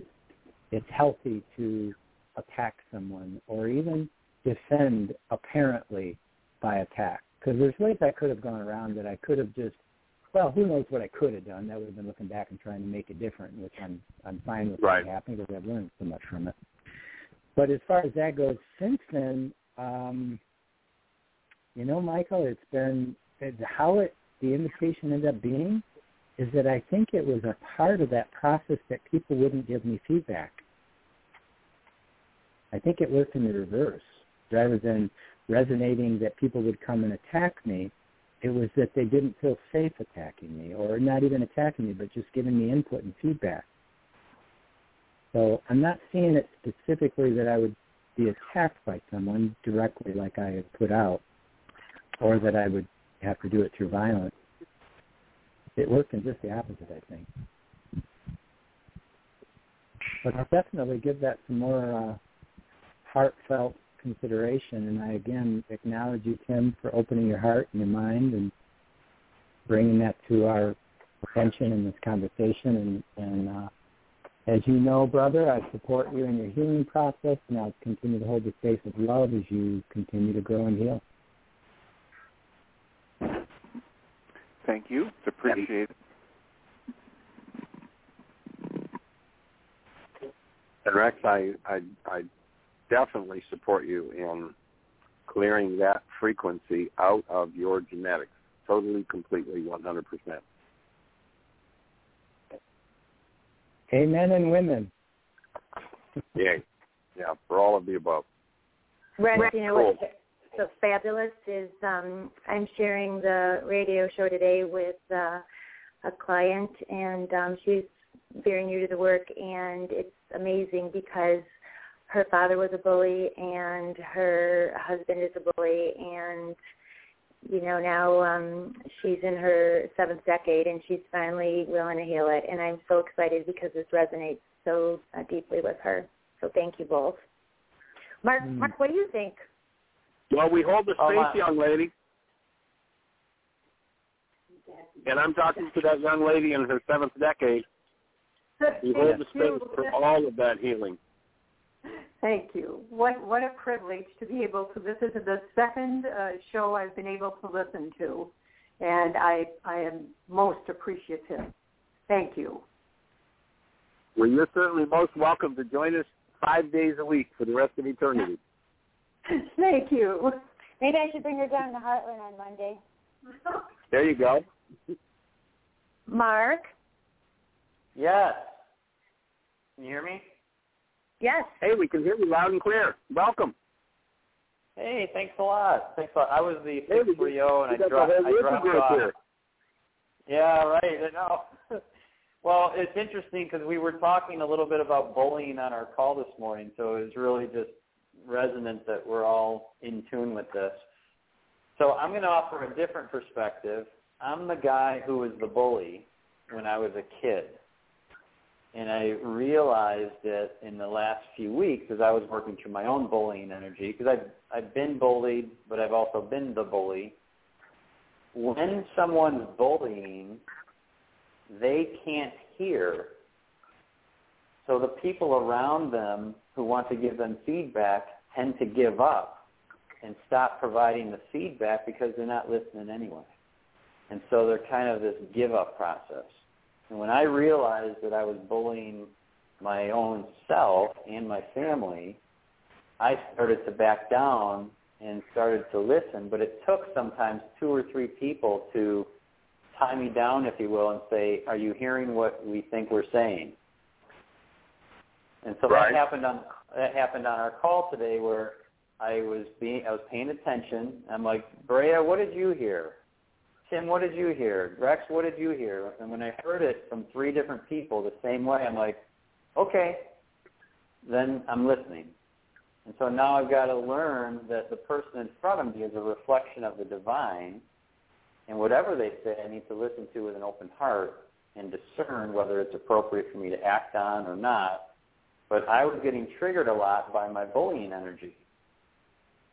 it's healthy to attack someone or even defend apparently by attack. Because there's ways I could have gone around that I could have just, well, who knows what I could have done. That would have been looking back and trying to make it different, which I'm fine with what happened because I've learned so much from it. But as far as that goes, since then, you know, Michael, the invitation ended up being is that I think it was a part of that process that people wouldn't give me feedback. I think it worked in the reverse. Rather than resonating that people would come and attack me, it was that they didn't feel safe attacking me, or not even attacking me, but just giving me input and feedback. So I'm not seeing it specifically that I would be attacked by someone directly like I had put out, or that I would have to do it through violence. It worked in just the opposite, I think. But I'll definitely give that some more heartfelt consideration, and I again acknowledge you, Tim, for opening your heart and your mind and bringing that to our attention in this conversation. And as you know, brother, I support you in your healing process, and I'll continue to hold the space of love as you continue to grow and heal. Thank you. It's appreciated. And Rex, I definitely support you in clearing that frequency out of your genetics, totally, completely, 100%. Amen and women. Yay. Yeah, for all of the above. Rex, you know cool. What's so fabulous is I'm sharing the radio show today with a client, and she's very new to the work, and it's amazing because her father was a bully, and her husband is a bully, and, you know, now she's in her 7th decade, and she's finally willing to heal it, and I'm so excited because this resonates so deeply with her. So thank you both. Mark, what do you think? Well, we hold the space, young lady, and I'm talking to that young lady in her 7th decade. We hold the space for all of that healing. Thank you. What a privilege to be able to. This is the second show I've been able to listen to, and I am most appreciative. Thank you. Well, you're certainly most welcome to join us 5 days a week for the rest of eternity. Thank you. Maybe I should bring her down to Heartland on Monday. There you go. Mark? Yes. Can you hear me? Yes. Hey, we can hear you loud and clear. Welcome. Hey, thanks a lot. I was the 630, and I dropped off. Here. Yeah, right. I know. Well, it's interesting because we were talking a little bit about bullying on our call this morning, so it was really just resonant that we're all in tune with this. So I'm going to offer a different perspective. I'm the guy who was the bully when I was a kid. And I realized it in the last few weeks as I was working through my own bullying energy, because I've been bullied, but I've also been the bully. When someone's bullying, they can't hear. So the people around them who want to give them feedback tend to give up and stop providing the feedback because they're not listening anyway. And so they're kind of this give-up process. And when I realized that I was bullying my own self and my family, I started to back down and started to listen. But it took sometimes 2 or 3 people to tie me down, if you will, and say, are you hearing what we think we're saying? And so that happened on our call today, where I was paying attention. I'm like, Brea, what did you hear? Tim, what did you hear? Rex, what did you hear? And when I heard it from 3 different people the same way, I'm like, okay, then I'm listening. And so now I've got to learn that the person in front of me is a reflection of the divine, And whatever they say, I need to listen to with an open heart and discern whether it's appropriate for me to act on or not. But I was getting triggered a lot by my bullying energy.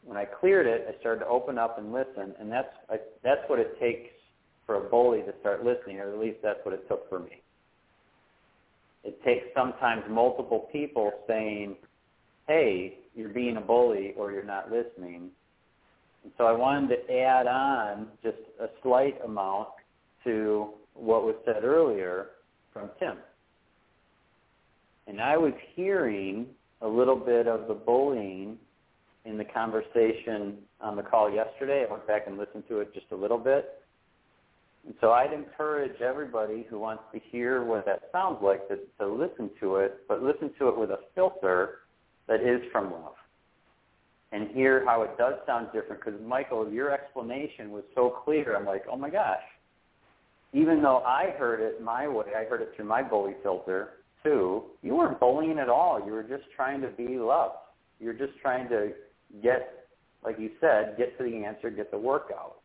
When I cleared it, I started to open up and listen, and that's what it takes for a bully to start listening, or at least that's what it took for me. It takes sometimes multiple people saying, hey, you're being a bully or you're not listening. And so I wanted to add on just a slight amount to what was said earlier from Tim. And I was hearing a little bit of the bullying in the conversation on the call yesterday. I went back and listened to it just a little bit. And so I'd encourage everybody who wants to hear what that sounds like to listen to it, but listen to it with a filter that is from love and hear how it does sound different. Because, Michael, your explanation was so clear. I'm like, oh, my gosh. Even though I heard it my way, I heard it through my bully filter, too. You weren't bullying at all. You were just trying to be loved. You're just trying to get, like you said, get to the answer, get the work out.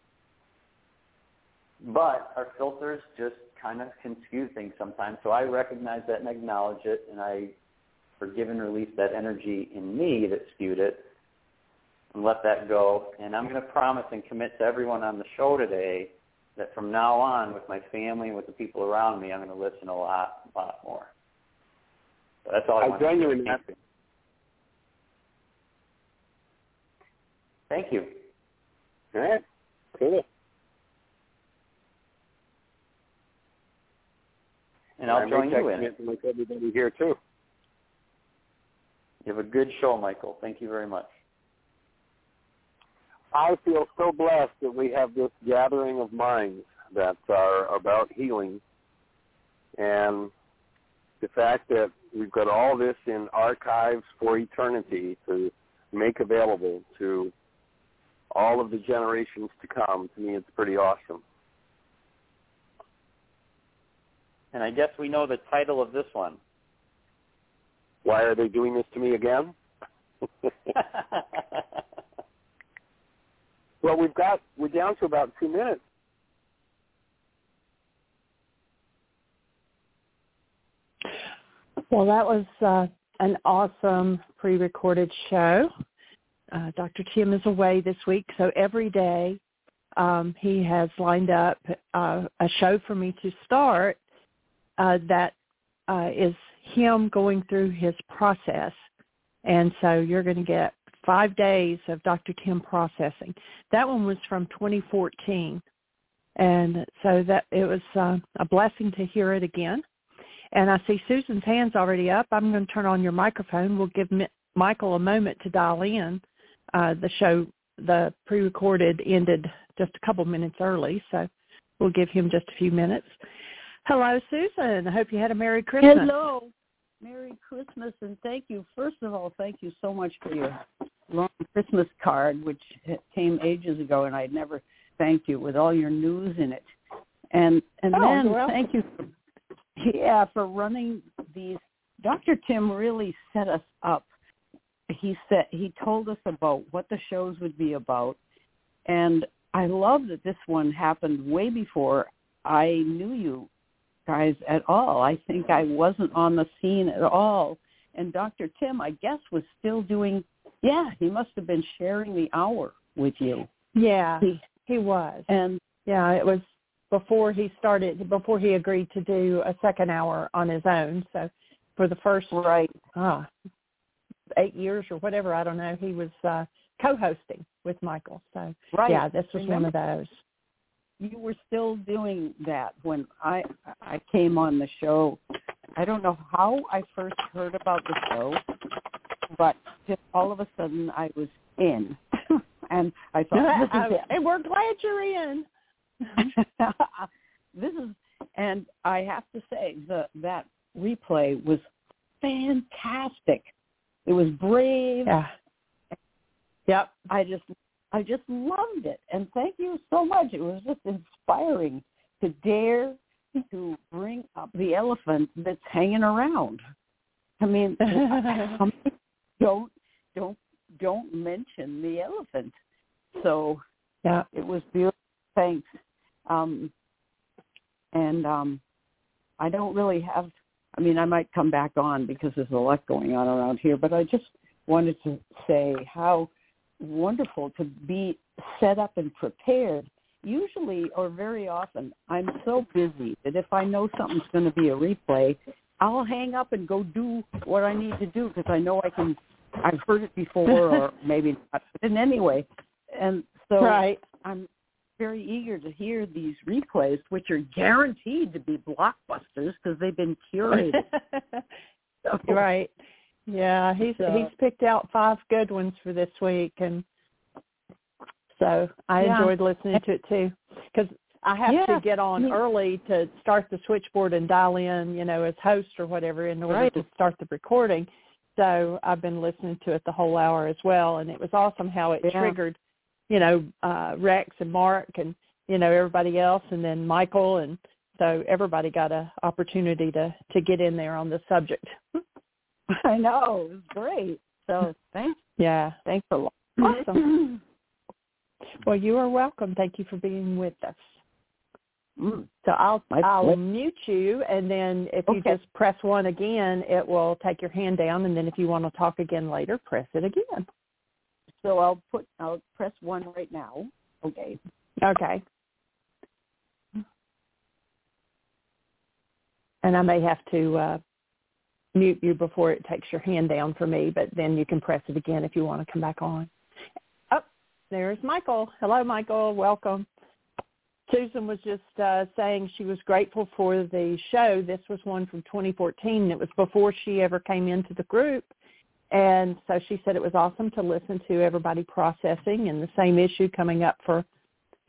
But our filters just kind of can skew things sometimes. So I recognize that and acknowledge it, and I forgive and release that energy in me that skewed it and let that go. And I'm going to promise and commit to everyone on the show today that from now on, with my family and with the people around me, I'm going to listen a lot more. So that's all I want to say. Thank you. All right. Cool. And I'll join you in. Like everybody here, too. You have a good show, Michael. Thank you very much. I feel so blessed that we have this gathering of minds that are about healing. And the fact that we've got all this in archives for eternity to make available to all of the generations to come, to me, it's pretty awesome. And I guess we know the title of this one. Why Are They Doing This to Me Again? Well, we're down to about 2 minutes. Well, that was an awesome pre-recorded show. Dr. Tim is away this week, so every day he has lined up a show for me to start that is him going through his process. And so you're going to get 5 days of Dr. Tim processing. That one was from 2014. And so that it was a blessing to hear it again. And I see Susan's hand's already up. I'm going to turn on your microphone. We'll give Michael a moment to dial in. The show, the pre-recorded, ended just a couple minutes early, so we'll give him just a few minutes. Hello, Susan. I hope you had a Merry Christmas. Hello. Merry Christmas, and thank you. First of all, thank you so much for your long Christmas card, which came ages ago, and I'd never thanked you with all your news in it. And thank you for running these. Dr. Tim really set us up. He told us about what the shows would be about, and I love that this one happened way before I knew you guys at all. I think I wasn't on the scene at all, and Dr. Tim, I guess, was still doing. Yeah, he must have been sharing the hour with you. Yeah, he was, and yeah, it was before he agreed to do a second hour on his own. So for the first 8 years or whatever, I don't know, he was co-hosting with Michael. So, right. Yeah, this was one of those. You were still doing that when I came on the show. I don't know how I first heard about the show, but just all of a sudden I was in. And I thought, this is it. And we're glad you're in. And I have to say that replay was fantastic. It was brave. Yeah. Yep. I just loved it. And thank you so much. It was just inspiring to dare to bring up the elephant that's hanging around. I mean, don't mention the elephant. So yeah, it was beautiful. Thanks. I don't really have, I might come back on because there's a lot going on around here, but I just wanted to say how wonderful to be set up and prepared. Usually, or very often, I'm so busy that if I know something's going to be a replay, I'll hang up and go do what I need to do because I know I've heard it before or maybe not. And anyway, and so right. I'm very eager to hear these replays, which are guaranteed to be blockbusters because they've been curated. So, right. Yeah, he's picked out 5 good ones for this week, and so I enjoyed listening to it too because I have to get on early to start the switchboard and dial in, as host or whatever in order to start the recording. So I've been listening to it the whole hour as well, and it was awesome how it triggered Rex and Mark and, everybody else, and then Michael. And so everybody got an opportunity to get in there on the subject. I know. It was great. So thanks. Yeah. Thanks a lot. Awesome. Well, you are welcome. Thank you for being with us. So I'll mute you, and then if you just press 1 again, it will take your hand down. And then if you want to talk again later, press it again. So I'll press 1 right now. Okay. Okay. And I may have to mute you before it takes your hand down for me, but then you can press it again if you want to come back on. Oh, there's Michael. Hello, Michael. Welcome. Susan was just saying she was grateful for the show. This was one from 2014. And it was before she ever came into the group. And so she said it was awesome to listen to everybody processing and the same issue coming up for,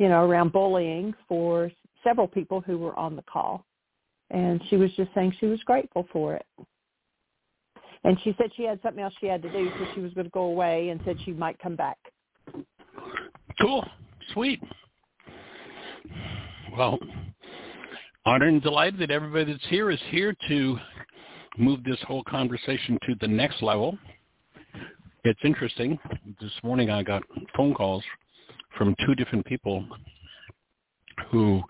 around bullying for several people who were on the call. And she was just saying she was grateful for it. And she said she had something else she had to do, so she was going to go away and said she might come back. Cool. Sweet. Well, honored and delighted that everybody that's here is here to move this whole conversation to the next level. It's interesting. This morning I got phone calls from 2 different people who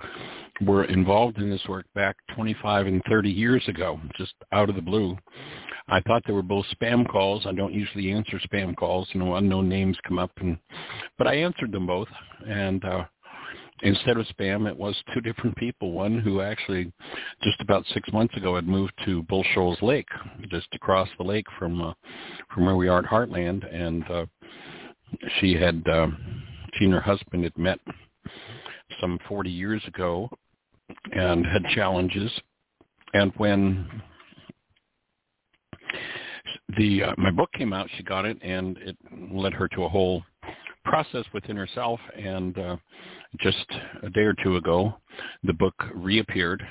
were involved in this work back 25 and 30 years ago, just out of the blue. I thought they were both spam calls. I don't usually answer spam calls. Unknown names come up, but I answered them both, and instead of spam, it was 2 different people, one who actually just about 6 months ago had moved to Bull Shoals Lake, just across the lake from where we are at Heartland, and she and her husband had met some 40 years ago and had challenges, and when the my book came out, she got it, and it led her to a whole process within herself, and just a day or 2 ago, the book reappeared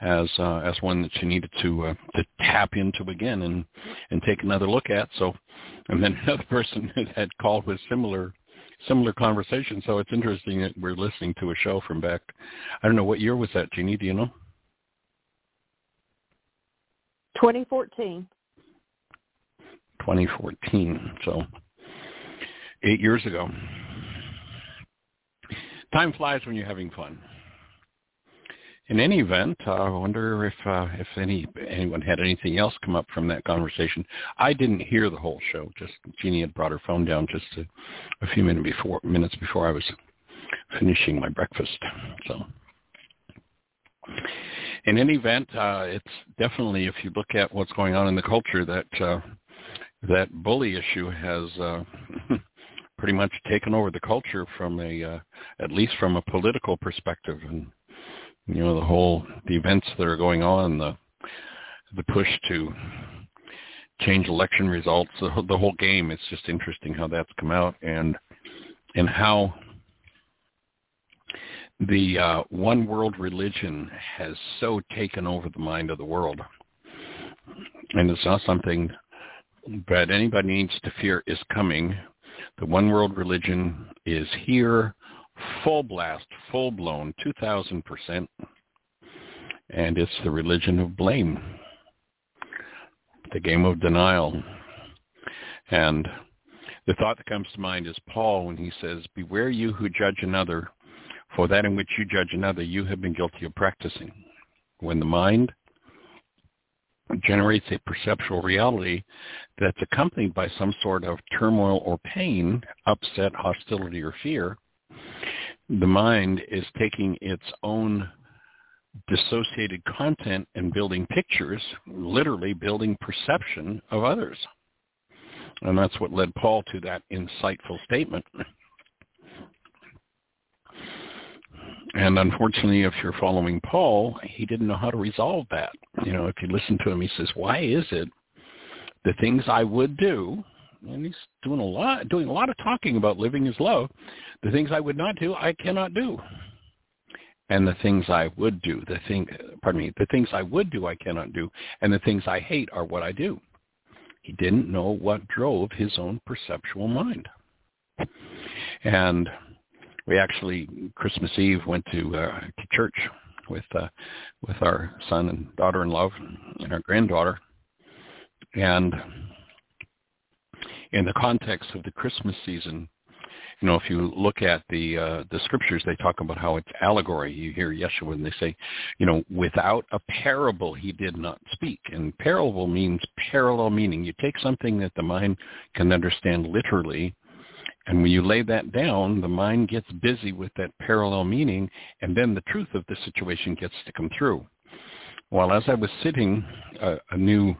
as one that she needed to tap into again and take another look at. So, and then another person had called with similar conversation. So it's interesting that we're listening to a show from back. I don't know, what year was that, Jeanie? Do you know? 2014. 2014. So 8 years ago. Time flies when you're having fun. In any event, I wonder if anyone had anything else come up from that conversation. I didn't hear the whole show. Just Jeanie had brought her phone down just a few minutes before I was finishing my breakfast. So, in any event, it's definitely, if you look at what's going on in the culture, that bully issue has pretty much taken over the culture from at least from a political perspective, and the events that are going on, the push to change election results, the whole game. It's just interesting how that's come out, and how the one world religion has so taken over the mind of the world, and it's not something that anybody needs to fear is coming. The one world religion is here, full blast, full blown, 2,000%, and it's the religion of blame, the game of denial. And the thought that comes to mind is Paul when he says, "Beware you who judge another, For that in which you judge another, you have been guilty of practicing. When the mind generates a perceptual reality that's accompanied by some sort of turmoil or pain, upset, hostility, or fear, the mind is taking its own dissociated content and building pictures, literally building perception of others. And that's what led Paul to that insightful statement. And unfortunately, if you're following Paul, he didn't know how to resolve that. You know, if you listen to him, he says, why is it the things I would do, and he's doing a lot of talking about living is low, the things I would not do, I cannot do. And the things I would do, the things I would do, I cannot do, and the things I hate are what I do. He didn't know what drove his own perceptual mind. And we actually, Christmas Eve, went to church with our son and daughter-in-law and our granddaughter. And in the context of the Christmas season, you know, if you look at the scriptures, they talk about how it's allegory. You hear Yeshua and they say, you know, without a parable, he did not speak. And parable means parallel meaning. You take something that the mind can understand literally, and when you lay that down, the mind gets busy with that parallel meaning, and then the truth of the situation gets to come through. Well, as I was sitting, a new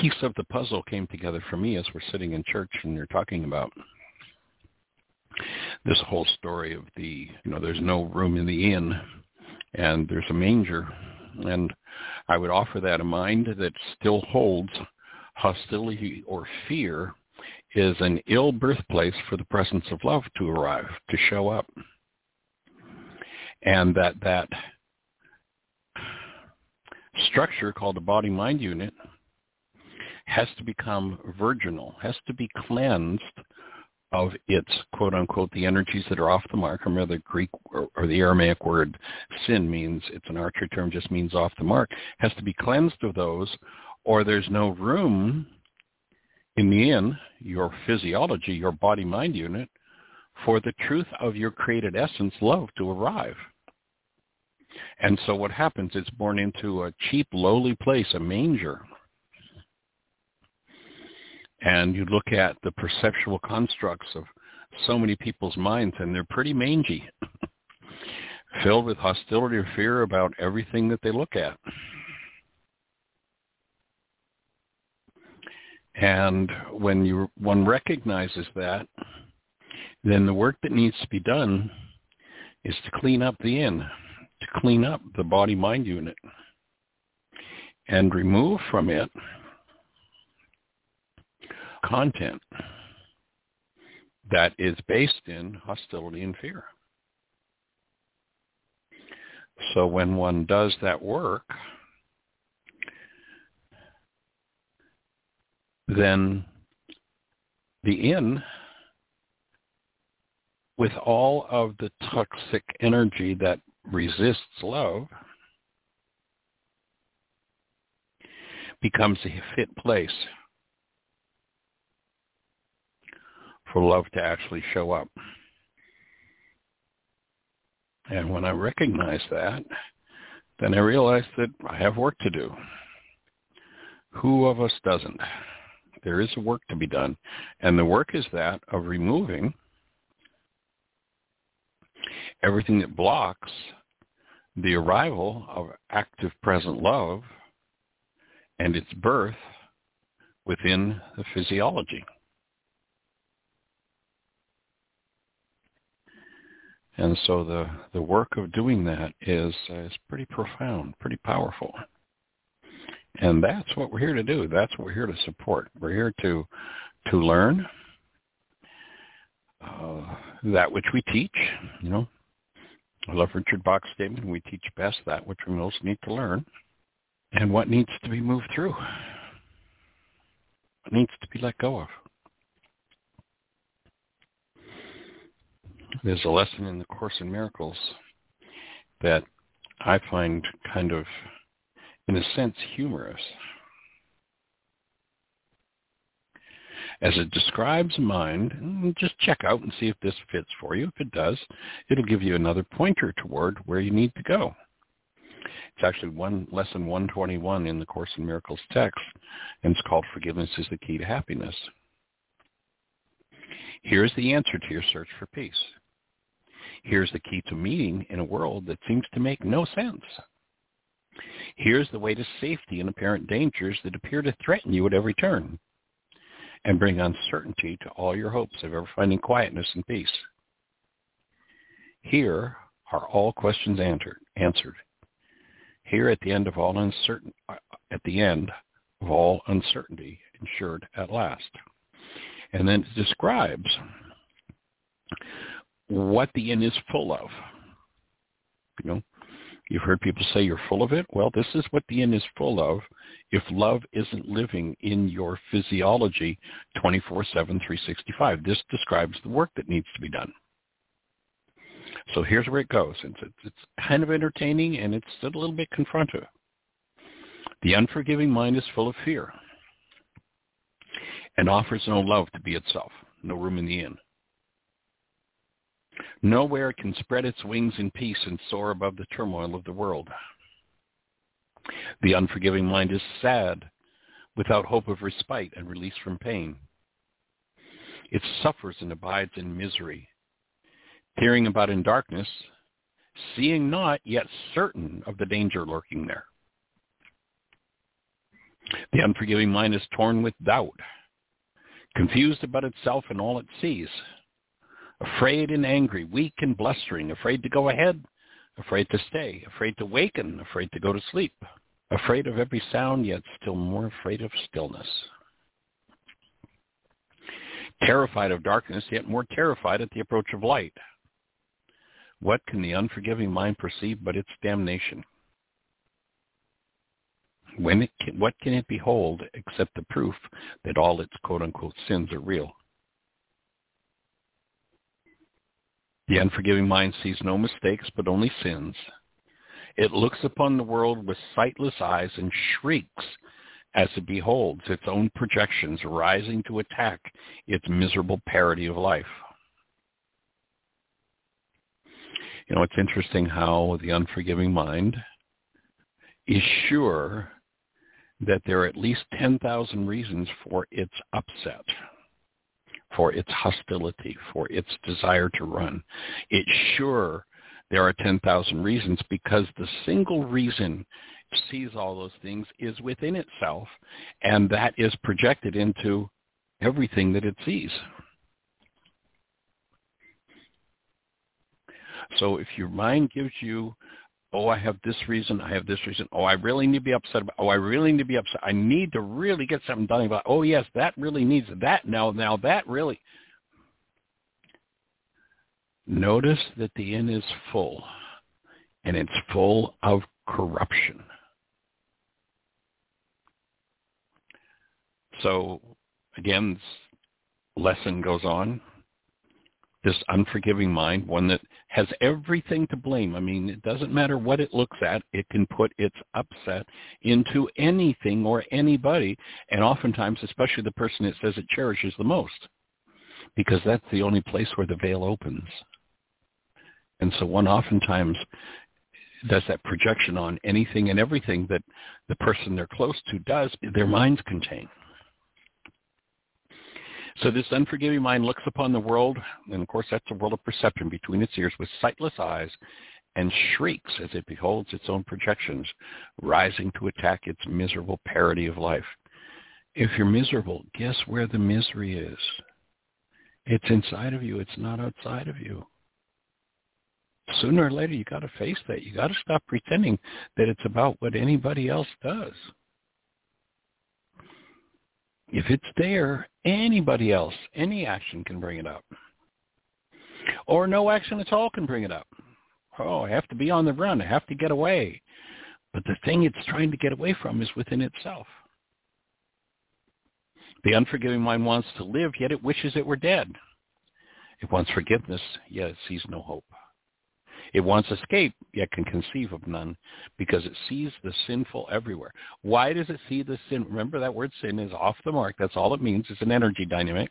piece of the puzzle came together for me as we're sitting in church and you're talking about this whole story of the, you know, there's no room in the inn and there's a manger. And I would offer that a mind that still holds hostility or fear is an ill birthplace for the presence of love to arrive, to show up. And that structure called the body-mind unit has to become virginal, has to be cleansed of its, quote-unquote, the energies that are off the mark. Remember, the Greek or the Aramaic word sin means, it's an archery term, just means off the mark, has to be cleansed of those, or there's no room in the end, your physiology, your body-mind unit, for the truth of your created essence, love, to arrive. And so what happens, it's born into a cheap, lowly place, a manger. And you look at the perceptual constructs of so many people's minds, and they're pretty mangy, filled with hostility or fear about everything that they look at. And when one recognizes that, then the work that needs to be done is to clean up the inn, to clean up the body-mind unit, and remove from it content that is based in hostility and fear. So when one does that work, then the inn, with all of the toxic energy that resists love, becomes a fit place for love to actually show up. And when I recognize that, then I realize that I have work to do. Who of us doesn't? There is work to be done, and the work is that of removing everything that blocks the arrival of active present love and its birth within the physiology. And so the work of doing that is pretty profound, pretty powerful. And that's what we're here to do. That's what we're here to support. We're here to learn that which we teach. You know, I love Richard Bach's statement, we teach best that which we most need to learn and what needs to be moved through, what needs to be let go of. There's a lesson in the Course in Miracles that I find kind of, in a sense, humorous. as it describes mind, just check out and see if this fits for you. If it does, it'll give you another pointer toward where you need to go. It's actually lesson 121 in the Course in Miracles text, and it's called Forgiveness is the Key to Happiness. Here's the answer to your search for peace. Here's the key to meaning in a world that seems to make no sense. Here's the way to safety in apparent dangers that appear to threaten you at every turn and bring uncertainty to all your hopes of ever finding quietness and peace. Here are all questions answered. Here at the end of all uncertainty, ensured at last. And then it describes what the end is full of. You know, you've heard people say you're full of it. Well, this is what the end is full of if love isn't living in your physiology 24/7, 365. This describes the work that needs to be done. So here's where it goes. It's kind of entertaining, and it's still a little bit confrontive. The unforgiving mind is full of fear and offers no love to be itself, no room in the inn. Nowhere can spread its wings in peace and soar above the turmoil of the world. The unforgiving mind is sad, without hope of respite and release from pain. It suffers and abides in misery, peering about in darkness, seeing not, yet certain of the danger lurking there. The unforgiving mind is torn with doubt, confused about itself and all it sees, afraid and angry, weak and blustering, afraid to go ahead, afraid to stay, afraid to waken, afraid to go to sleep, afraid of every sound, yet still more afraid of stillness. Terrified of darkness, yet more terrified at the approach of light. What can the unforgiving mind perceive but its damnation? What can it behold except the proof that all its quote-unquote sins are real? The unforgiving mind sees no mistakes but only sins. It looks upon the world with sightless eyes and shrieks as it beholds its own projections rising to attack its miserable parody of life. You know, it's interesting how the unforgiving mind is sure that there are at least 10,000 reasons for its upset, for its hostility, for its desire to run. It's sure there are 10,000 reasons because the single reason it sees all those things is within itself, and that is projected into everything that it sees. So if your mind gives you, oh, I have this reason, oh, I really need to be upset, I need to really get something done about, oh, yes, that really needs that, now that really. Notice that the inn is full, and it's full of corruption. So, again, this lesson goes on. This unforgiving mind, one that has everything to blame. I mean, it doesn't matter what it looks at. It can put its upset into anything or anybody, and oftentimes, especially the person it says it cherishes the most, because that's the only place where the veil opens. And so one oftentimes does that projection on anything and everything that the person they're close to does, their minds contain. So this unforgiving mind looks upon the world, and of course that's a world of perception between its ears, with sightless eyes, and shrieks as it beholds its own projections, rising to attack its miserable parody of life. If you're miserable, guess where the misery is? It's inside of you. It's not outside of you. Sooner or later, you got to face that. You got to stop pretending that it's about what anybody else does. If it's there, anybody else, any action can bring it up. Or no action at all can bring it up. Oh, I have to be on the run. I have to get away. But the thing it's trying to get away from is within itself. The unforgiving mind wants to live, yet it wishes it were dead. It wants forgiveness, yet it sees no hope. It wants escape, yet can conceive of none, because it sees the sinful everywhere. Why does it see the sin? Remember, that word sin is off the mark. That's all it means. It's an energy dynamic,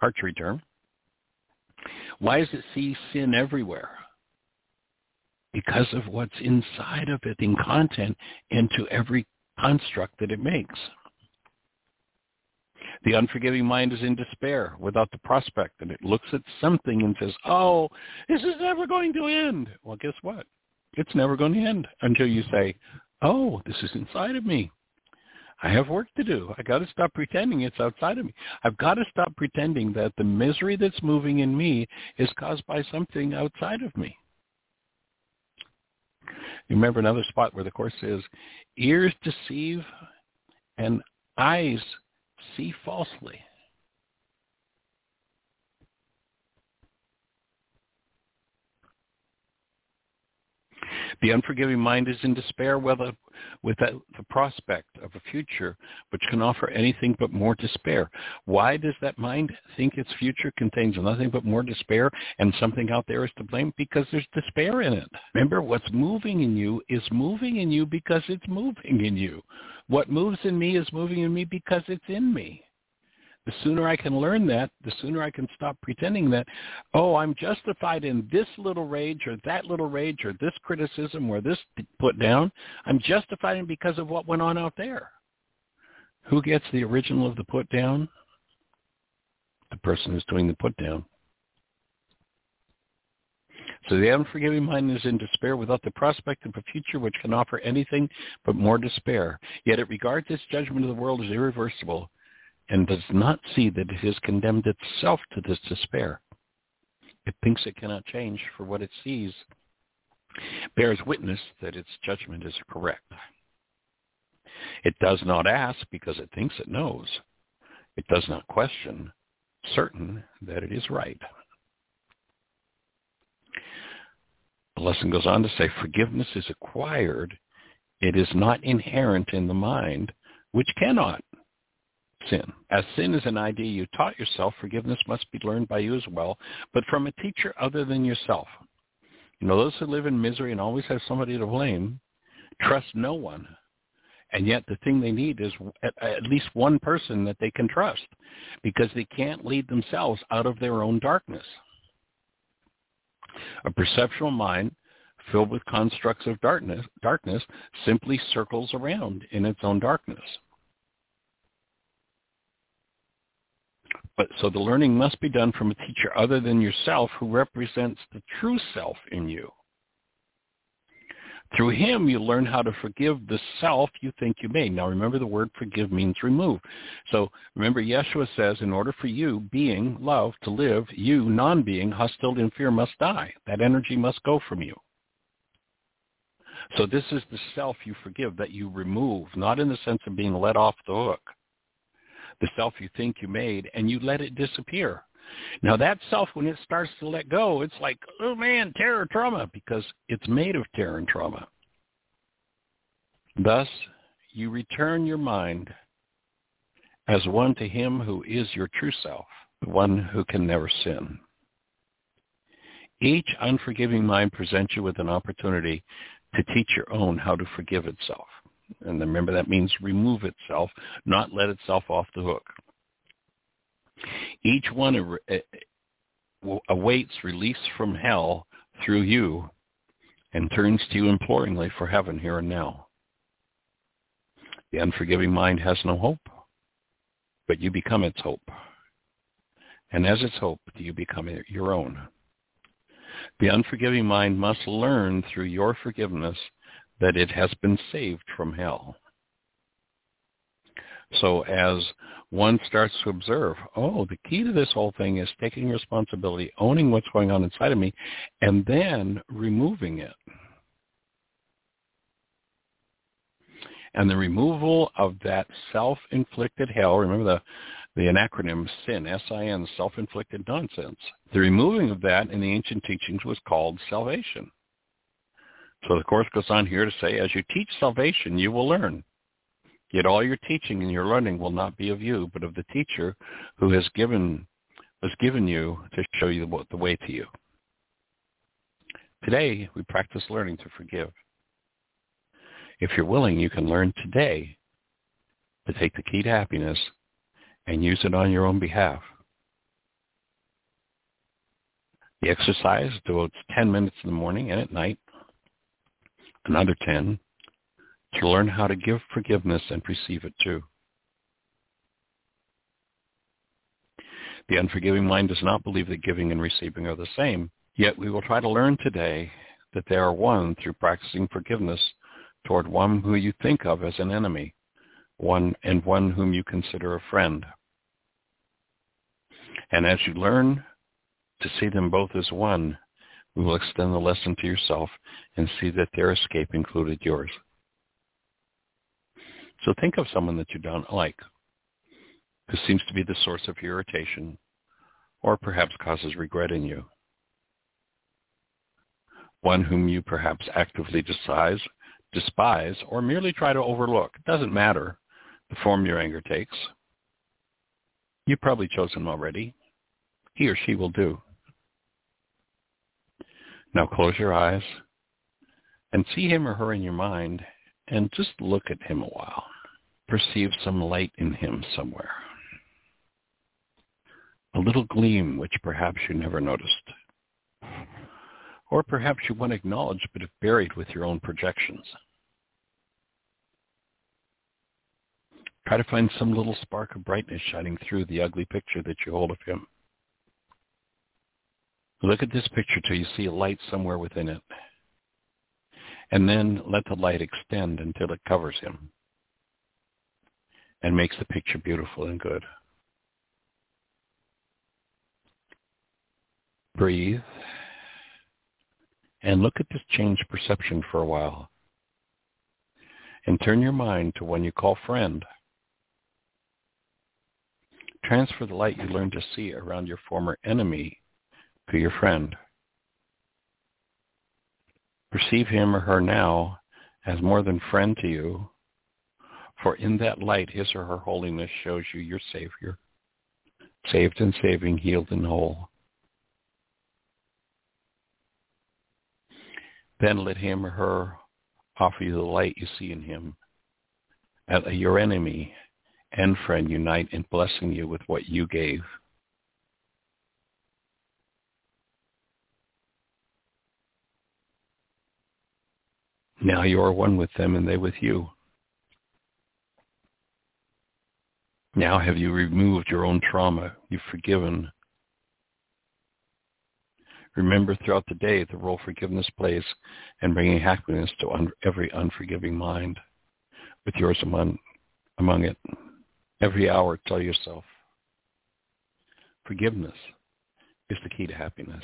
archery term. Why does it see sin everywhere? Because of what's inside of it in content and to every construct that it makes. The unforgiving mind is in despair without the prospect, and it looks at something and says, oh, this is never going to end. Well, guess what? It's never going to end until you say, oh, this is inside of me. I have work to do. I got to stop pretending it's outside of me. I've got to stop pretending that the misery that's moving in me is caused by something outside of me. You remember another spot where the Course says, ears deceive and eyes see falsely. The unforgiving mind is in despair without the prospect of a future which can offer anything but more despair. Why does that mind think its future contains nothing but more despair and something out there is to blame? Because there's despair in it. Remember, what's moving in you is moving in you because it's moving in you. What moves in me is moving in me because it's in me. The sooner I can learn that, the sooner I can stop pretending that, oh, I'm justified in this little rage or that little rage or this criticism or this put down. I'm justified in because of what went on out there. Who gets the original of the put down? The person who's doing the put down. So the unforgiving mind is in despair without the prospect of a future which can offer anything but more despair. Yet it regards its judgment of the world as irreversible, and does not see that it has condemned itself to this despair. It thinks it cannot change, for what it sees bears witness that its judgment is correct. It does not ask because it thinks it knows. It does not question, certain that it is right. The lesson goes on to say, forgiveness is acquired. It is not inherent in the mind, which cannot sin. As sin is an idea you taught yourself, forgiveness must be learned by you as well, but from a teacher other than yourself. You know, those who live in misery and always have somebody to blame trust no one, and yet the thing they need is at least one person that they can trust, because they can't lead themselves out of their own darkness. A perceptual mind filled with constructs of darkness simply circles around in its own darkness. But so the learning must be done from a teacher other than yourself, who represents the true self in you. Through him, you learn how to forgive the self you think you made. Now, remember, the word forgive means remove. So remember, Yeshua says, in order for you, being, love, to live, you, non-being, hostile and fear, must die. That energy must go from you. So this is the self you forgive, that you remove, not in the sense of being let off the hook. The self you think you made, and you let it disappear. Now that self, when it starts to let go, it's like, oh man, terror, trauma, because it's made of terror and trauma. Thus, you return your mind as one to him who is your true self, the one who can never sin. Each unforgiving mind presents you with an opportunity to teach your own how to forgive itself. And remember, that means remove itself, not let itself off the hook. Each one awaits release from hell through you and turns to you imploringly for heaven here and now. The unforgiving mind has no hope, but you become its hope. And as its hope, you become your own. The unforgiving mind must learn through your forgiveness that it has been saved from hell. So as one starts to observe, oh, the key to this whole thing is taking responsibility, owning what's going on inside of me, and then removing it. And the removal of that self-inflicted hell, remember the acronym SIN, S-I-N, self-inflicted nonsense. The removing of that in the ancient teachings was called salvation. So the Course goes on here to say, as you teach salvation, you will learn. Yet all your teaching and your learning will not be of you, but of the teacher who has given you to show you the way to you. Today, we practice learning to forgive. If you're willing, you can learn today to take the key to happiness and use it on your own behalf. The exercise devotes 10 minutes in the morning and at night, another 10, to learn how to give forgiveness and receive it too. The unforgiving mind does not believe that giving and receiving are the same, yet we will try to learn today that they are one through practicing forgiveness toward one who you think of as an enemy, one whom you consider a friend. And as you learn to see them both as one, we will extend the lesson to yourself and see that their escape included yours. So think of someone that you don't like, who seems to be the source of irritation or perhaps causes regret in you, one whom you perhaps actively despise, or merely try to overlook. It doesn't matter the form your anger takes. You've probably chosen him already. He or she will do. Now close your eyes and see him or her in your mind and just look at him a while. Perceive some light in him somewhere, a little gleam which perhaps you never noticed. Or perhaps you want to acknowledge but have buried with your own projections. Try to find some little spark of brightness shining through the ugly picture that you hold of him. Look at this picture till you see a light somewhere within it, and then let the light extend until it covers him and makes the picture beautiful and good. Breathe. And look at this changed perception for a while. And turn your mind to one you call friend. Transfer the light you learned to see around your former enemy to your friend. Perceive him or her now as more than friend to you, for in that light his or her holiness shows you your Savior, saved and saving, healed and whole. Then let him or her offer you the light you see in him, as your enemy and friend unite in blessing you with what you gave. Now you are one with them and they with you. Now have you removed your own trauma? You've forgiven. Remember throughout the day the role forgiveness plays in bringing happiness to every unforgiving mind, with yours among it. Every hour, tell yourself, forgiveness is the key to happiness.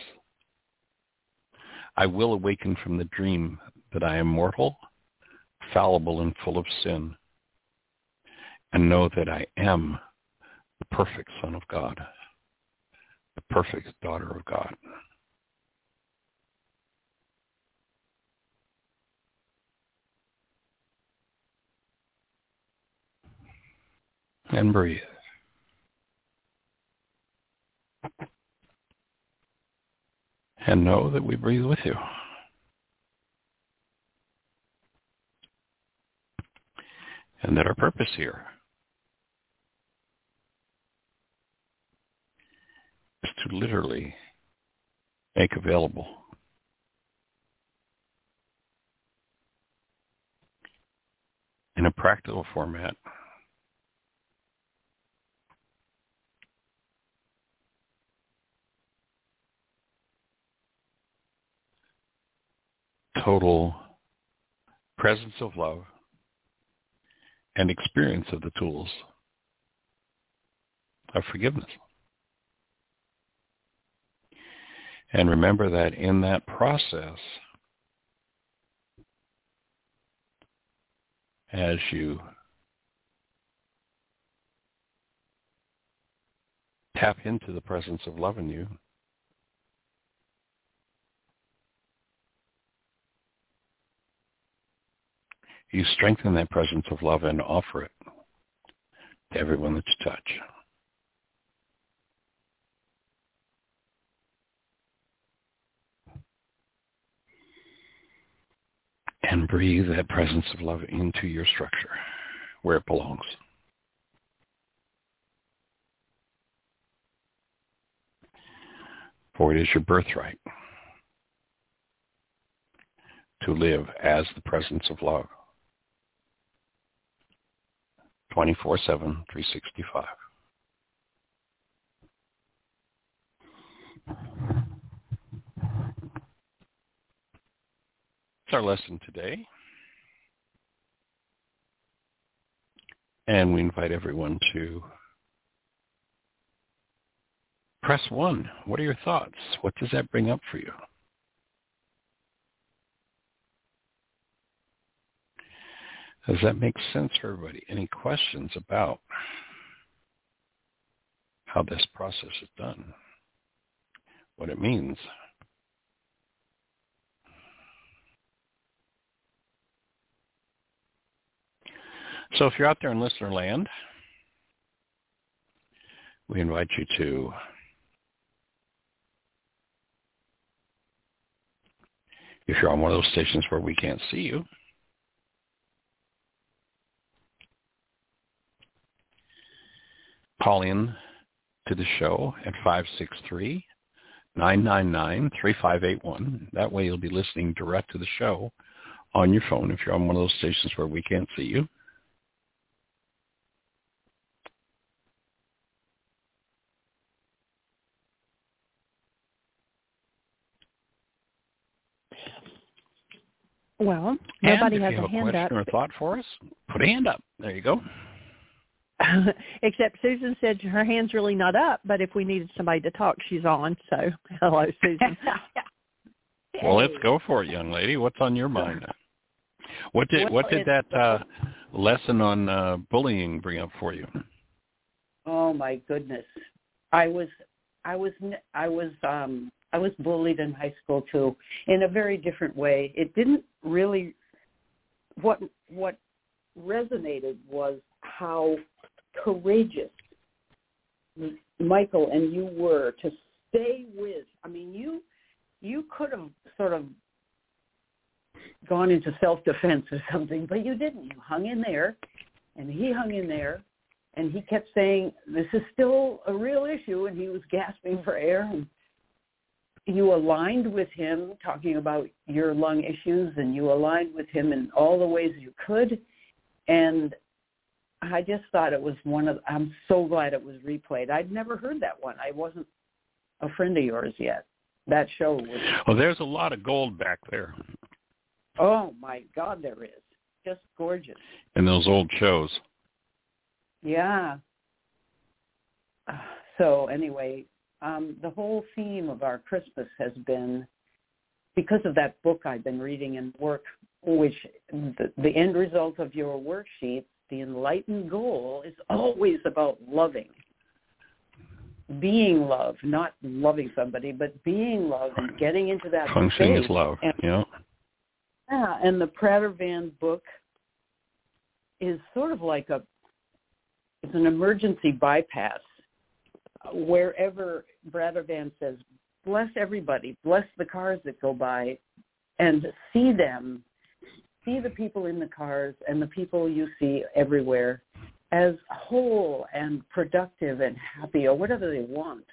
I will awaken from the dream that I am mortal, fallible, and full of sin, and know that I am the perfect Son of God, the perfect daughter of God. And breathe. And know that we breathe with you. And that our purpose here is to literally make available in a practical format total presence of love and experience of the tools of forgiveness. And remember that in that process, as you tap into the presence of love in you, you strengthen that presence of love and offer it to everyone that you touch. and breathe that presence of love into your structure where it belongs. For it is your birthright to live as the presence of love, 24/7, 365. That's our lesson today. And we invite everyone to press one. What are your thoughts? What does that bring up for you? Does that make sense for everybody? Any questions about how this process is done? What it means? So if you're out there in listener land, we invite you to if you're on one of those stations where we can't see you, call in to the show at 563-999-3581. That way you'll be listening direct to the show on your phone if you're on one of those stations where we can't see you. Well, nobody has a hand up. And if you have a question or thought for us, put a hand up. There you go. Except Susan said her hand's really not up, but if we needed somebody to talk, she's on. So, hello, Susan. Well, let's go for it, young lady. What's on your mind? What did that lesson on bullying bring up for you? Oh my goodness, I was bullied in high school too, in a very different way. It didn't really. What resonated was how courageous Michael and you were to stay with. I mean, you could have sort of gone into self-defense or something, but you didn't. You hung in there, and he hung in there, and he kept saying, this is still a real issue, and he was gasping for air. And you aligned with him, talking about your lung issues, and you aligned with him in all the ways you could, and I just thought it was I'm so glad it was replayed. I'd never heard that one. I wasn't a friend of yours yet. That show was. Well, there's a lot of gold back there. Oh, my God, there is. Just gorgeous. And those old shows. Yeah. So anyway, the whole theme of our Christmas has been, because of that book I've been reading and work, which the end result of your worksheet, the enlightened goal is always about loving, being love, not loving somebody, but being love and getting into that functioning space. Is love. And, yeah, and the Brother Van book is sort of like it's an emergency bypass. Wherever Brother Van says, bless everybody, bless the cars that go by, and see them. See the people in the cars and the people you see everywhere as whole and productive and happy or whatever they want,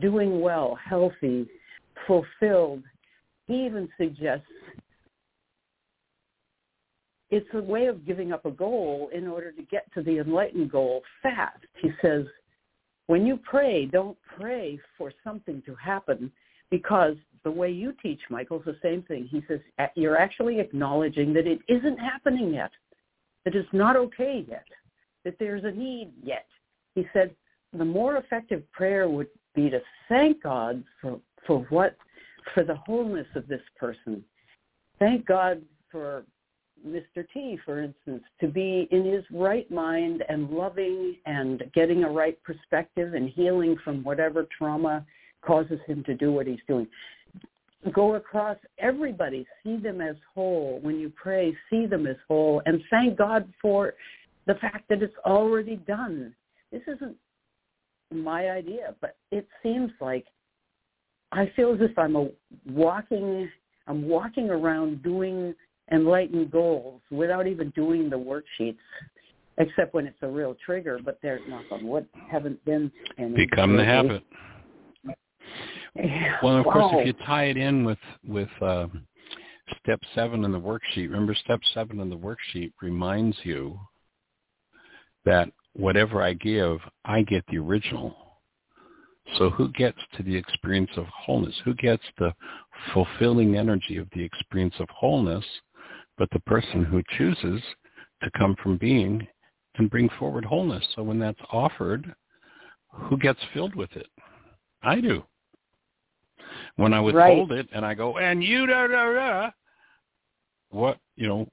doing well, healthy, fulfilled. He even suggests it's a way of giving up a goal in order to get to the enlightened goal fast. He says, when you pray, don't pray for something to happen, because the way you teach, Michael, is the same thing. He says, you're actually acknowledging that it isn't happening yet, that it's not okay yet, that there's a need yet. He said, the more effective prayer would be to thank God for the wholeness of this person. Thank God for Mr. T, for instance, to be in his right mind and loving and getting a right perspective and healing from whatever trauma causes him to do what he's doing. Go across everybody, see them as whole. When you pray, see them as whole, and thank God for the fact that it's already done. This isn't my idea, but it seems like I feel as if I'm walking around doing enlightened goals without even doing the worksheets, except when it's a real trigger, but they're not on what haven't been. Become the habit. Yeah. Well, of course, if you tie it in with step 7 in the worksheet, remember step 7 in the worksheet reminds you that whatever I give, I get the original. So who gets to the experience of wholeness? Who gets the fulfilling energy of the experience of wholeness but the person who chooses to come from being and bring forward wholeness? So when that's offered, who gets filled with it? I do. When I withhold it and I go, and you da-da-da, what, you know,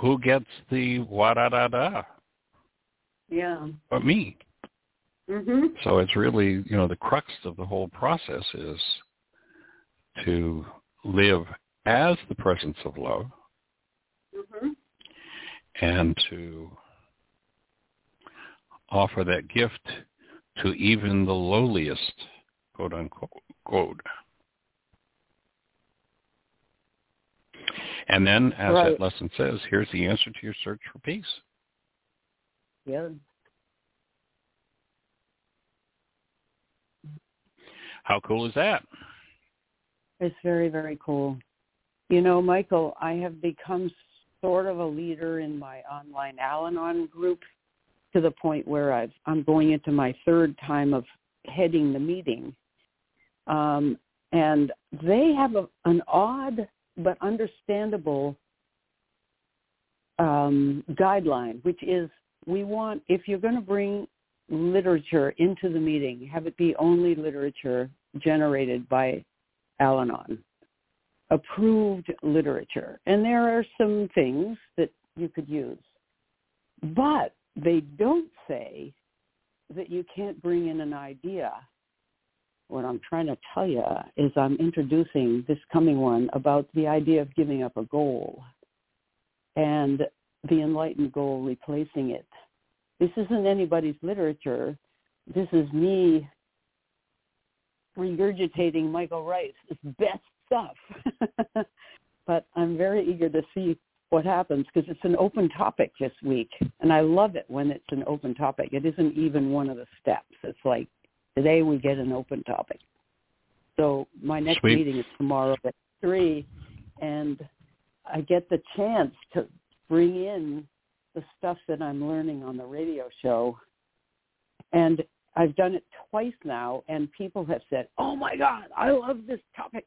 who gets the wa-da-da-da? Yeah. But me. Mm-hmm. So it's really, you know, the crux of the whole process is to live as the presence of love, mm-hmm, and to offer that gift to even the lowliest, quote unquote. And then, as that lesson says, here's the answer to your search for peace. Yeah. How cool is that? It's very, very cool. You know, Michael, I have become sort of a leader in my online Al-Anon group to the point where I'm going into my third time of heading the meeting. And they have an odd but understandable guideline, which is we want, if you're going to bring literature into the meeting, have it be only literature generated by Al-Anon, approved literature. And there are some things that you could use. But they don't say that you can't bring in an idea. What I'm trying to tell you is I'm introducing this coming one about the idea of giving up a goal and the enlightened goal replacing it. This isn't anybody's literature. This is me regurgitating Michael Ryce's best stuff. But I'm very eager to see what happens because it's an open topic this week. And I love it when it's an open topic. It isn't even one of the steps. It's like today we get an open topic. So my next meeting is tomorrow at 3:00, and I get the chance to bring in the stuff that I'm learning on the radio show. And I've done it twice now, and people have said, oh my God, I love this topic.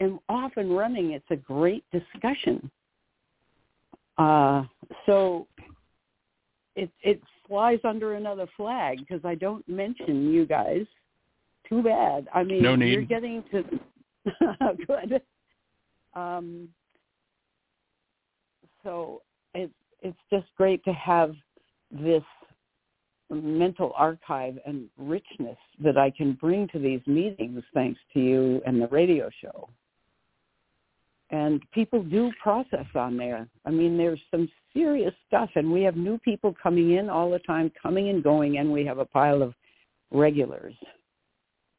And off and running, it's a great discussion. So it flies under another flag because I don't mention you guys. Too bad. I mean, no need. You're getting to good. So it's just great to have this mental archive and richness that I can bring to these meetings thanks to you and the radio show. And people do process on there. I mean, there's some serious stuff, and we have new people coming in all the time, coming and going, and we have a pile of regulars.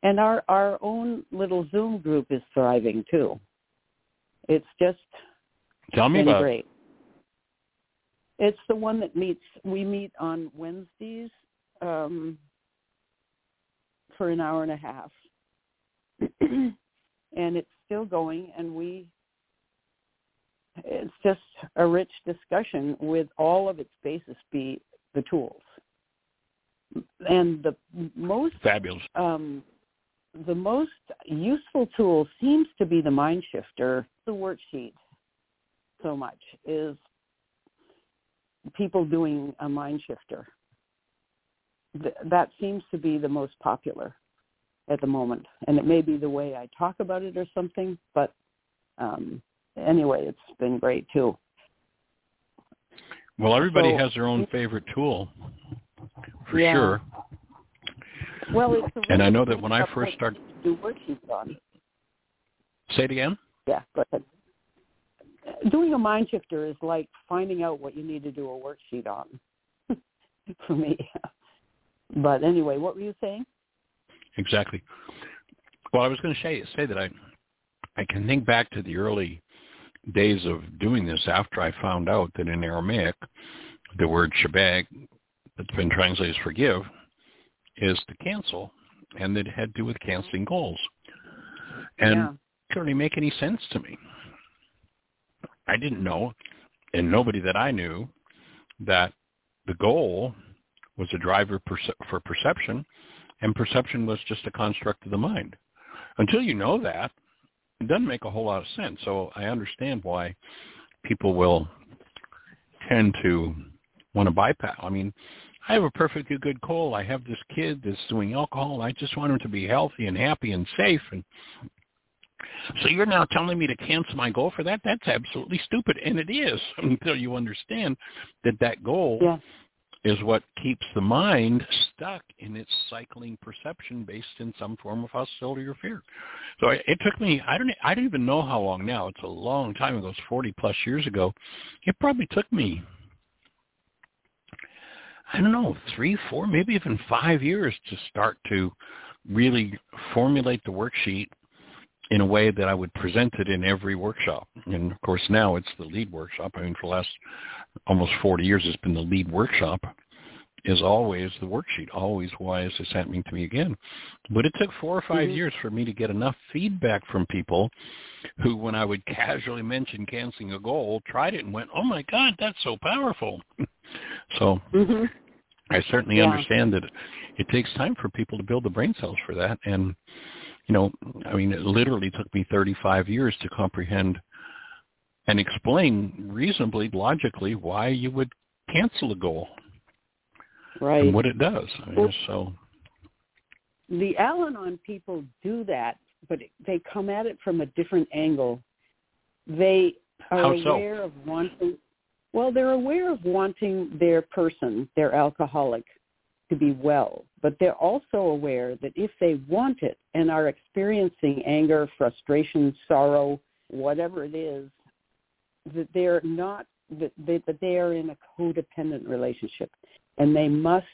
And our own little Zoom group is thriving, too. It's just been great. It's the one that we meet on Wednesdays for an hour and a half. And it's still going, and it's just a rich discussion with all of its basis be the tools. And Fabulous. The most useful tool seems to be the MindShifter, the worksheet so much is people doing a mind shifter. That seems to be the most popular at the moment. And it may be the way I talk about it or something, but anyway, it's been great too. Well, everybody has their own favorite tool, for sure. Well, it's I know that when I first started... Do worksheets on. Say it again? Yeah, go ahead. Doing a mind shifter is like finding out what you need to do a worksheet on for me. But anyway, what were you saying? Exactly. Well, I was going to say that I can think back to the early days of doing this after I found out that in Aramaic, the word shebag, that's been translated as forgive, is to cancel, and that it had to do with canceling goals. And yeah. It didn't really make any sense to me. I didn't know, and nobody that I knew, that the goal was a driver for perception, and perception was just a construct of the mind. Until you know that, it doesn't make a whole lot of sense. So I understand why people will tend to want to bypass. I mean, I have a perfectly good goal. I have this kid that's doing alcohol, and I just want him to be healthy and happy and safe. And so you're now telling me to cancel my goal for that? That's absolutely stupid, and it is, until you understand that that goal yeah. is what keeps the mind stuck in its cycling perception based in some form of hostility or fear. So it took me, I don't even know how long now. It's a long time ago. It's 40-plus years ago. It probably took me, I don't know, 3, 4, maybe even 5 years to start to really formulate the worksheet in a way that I would present it in every workshop. And, of course, now it's the lead workshop. I mean, for the last almost 40 years, it's been the lead workshop is always the worksheet, always why is this happening to me again. But it took 4 or 5 mm-hmm. years for me to get enough feedback from people who, when I would casually mention canceling a goal, tried it and went, oh, my God, that's so powerful. So mm-hmm. I certainly yeah. understand that it takes time for people to build the brain cells for that. And you know, I mean, it literally took me 35 years to comprehend and explain reasonably, logically, why you would cancel a goal. Right. And what it does. I mean, well, so the Al-Anon people do that, but they come at it from a different angle. They are aware of wanting, well, they're aware of wanting their person, their alcoholic, to be well, but they're also aware that if they want it and are experiencing anger, frustration, sorrow, whatever it is, that they're not, that they are in a codependent relationship, and they must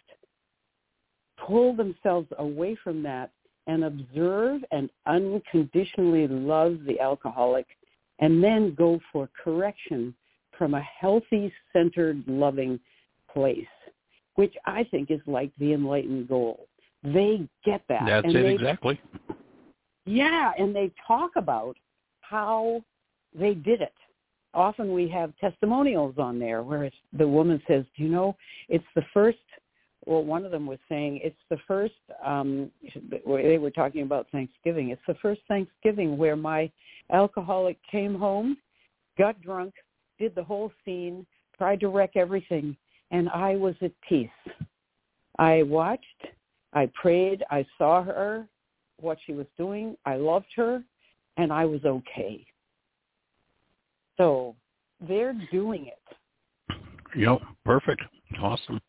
pull themselves away from that and observe and unconditionally love the alcoholic, and then go for correction from a healthy, centered, loving place, which I think is like the enlightened goal. They get that. That's it, exactly. Yeah, and they talk about how they did it. Often we have testimonials on there where the woman says, you know, it's the first, well, one of them was saying, it's the first, they were talking about Thanksgiving. It's the first Thanksgiving where my alcoholic came home, got drunk, did the whole scene, tried to wreck everything, and I was at peace. I watched, I prayed, I saw her, what she was doing, I loved her, and I was okay. So they're doing it. Yep, perfect. Awesome.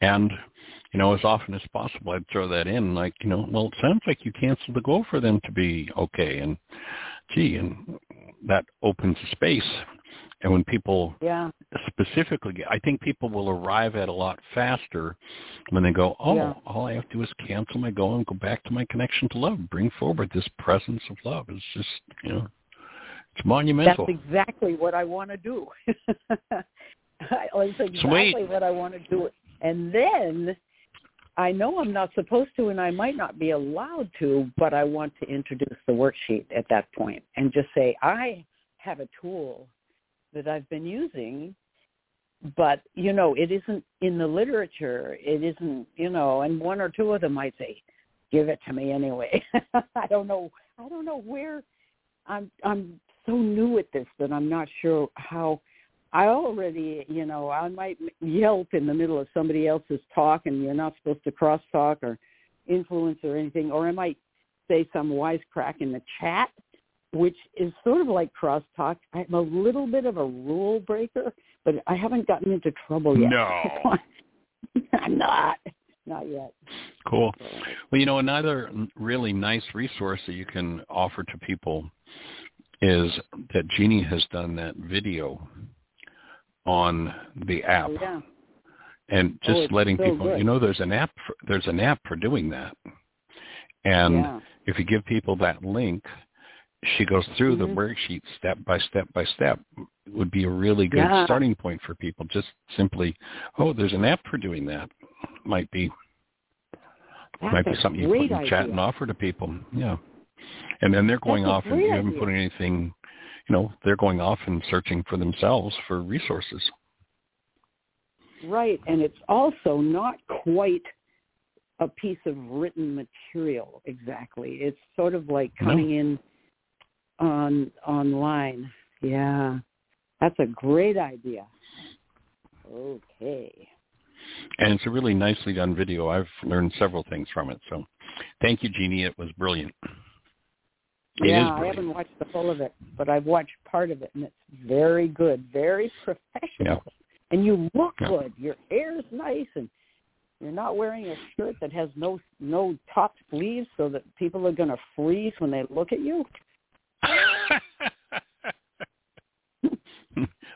And, you know, as often as possible, I'd throw that in, like, you know, well, it sounds like you canceled the goal for them to be okay. And, gee, and that opens space. And when people yeah. specifically, I think people will arrive at a lot faster when they go, oh, yeah. all I have to do is cancel my goal and go back to my connection to love, bring forward this presence of love. It's just, you know, it's monumental. That's exactly what I want to do. It's exactly Sweet. What I want to do. And then I know I'm not supposed to and I might not be allowed to, but I want to introduce the worksheet at that point and just say, I have a tool that I've been using, but, you know, it isn't in the literature. It isn't, you know, and one or two of them might say, give it to me anyway. I don't know where I'm so new at this that I'm not sure how I already, you know, I might yelp in the middle of somebody else's talk and you're not supposed to crosstalk or influence or anything, or I might say some wisecrack in the chat, which is sort of like crosstalk. I'm a little bit of a rule breaker, but I haven't gotten into trouble yet. No. I'm not. Not yet. Cool. Well, you know, another really nice resource that you can offer to people is that Jeanie has done that video on the app. Yeah. And just letting so people, good. You know, there's an app for doing that. And yeah. if you give people that link, she goes through the worksheet step by step by step. It would be a really good starting point for people. Just simply, oh, there's an app for doing that. Might be something you put in chat and offer to people. Yeah. And then they're going off and you haven't put anything, they're going off and searching for themselves for resources. Right. And it's also not quite a piece of written material exactly. It's sort of like coming in online. Yeah. That's a great idea. Okay. And it's a really nicely done video. I've learned several things from it. So thank you, Jeanie. It was brilliant. It is brilliant. I haven't watched the whole of it, but I've watched part of it, and it's very good, very professional. Yeah. And you look good. Your hair's nice, and you're not wearing a shirt that has no top sleeves so that people are going to freeze when they look at you.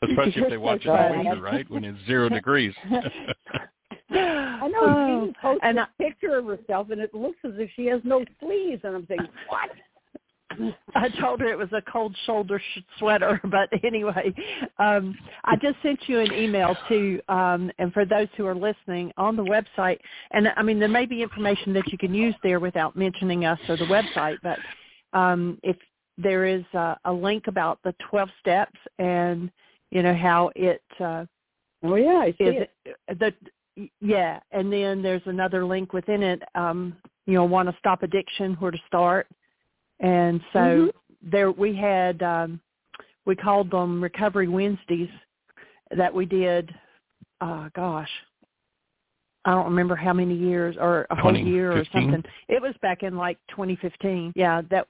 Especially if they watch it in winter, right? When it's 0 degrees. I know. She posted a picture of herself, and it looks as if she has no sleeves. And I'm thinking, what? I told her it was a cold shoulder sweater, but anyway, I just sent you an email too, and for those who are listening on the website, and I mean, there may be information that you can use there without mentioning us or the website, but if there is a link about the 12 steps and, how it... I see it. And then there's another link within it, want to stop addiction, where to start. And so there we had, we called them Recovery Wednesdays that we did, I don't remember how many years or a whole year or something. It was back in like 2015. Yeah, that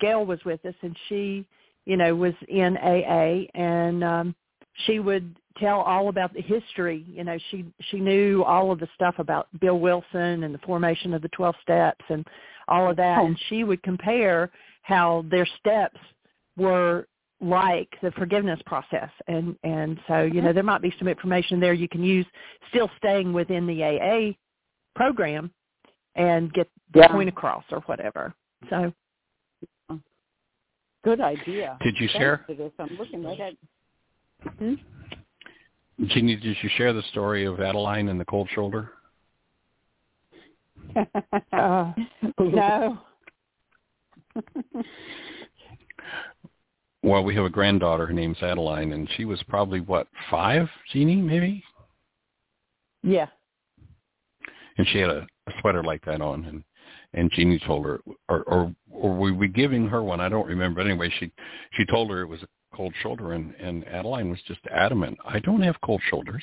Gail was with us, and she, was in AA, and she would tell all about the history. She knew all of the stuff about Bill Wilson and the formation of the 12 steps and all of that, and she would compare how their steps were like the forgiveness process. And so, there might be some information there you can use, still staying within the AA program and get the point across or whatever. So, good idea. Did you share? I'm looking right at... Jeanie, did you share the story of Adeline and the cold shoulder? No. Well, we have a granddaughter. Her name's Adeline, and she was probably, 5, Jeanie, maybe? Yeah. And she had a sweater like that on, and Jeanie told her, or were we giving her one? I don't remember. Anyway, she told her it was a cold shoulder, and Adeline was just adamant, I don't have cold shoulders.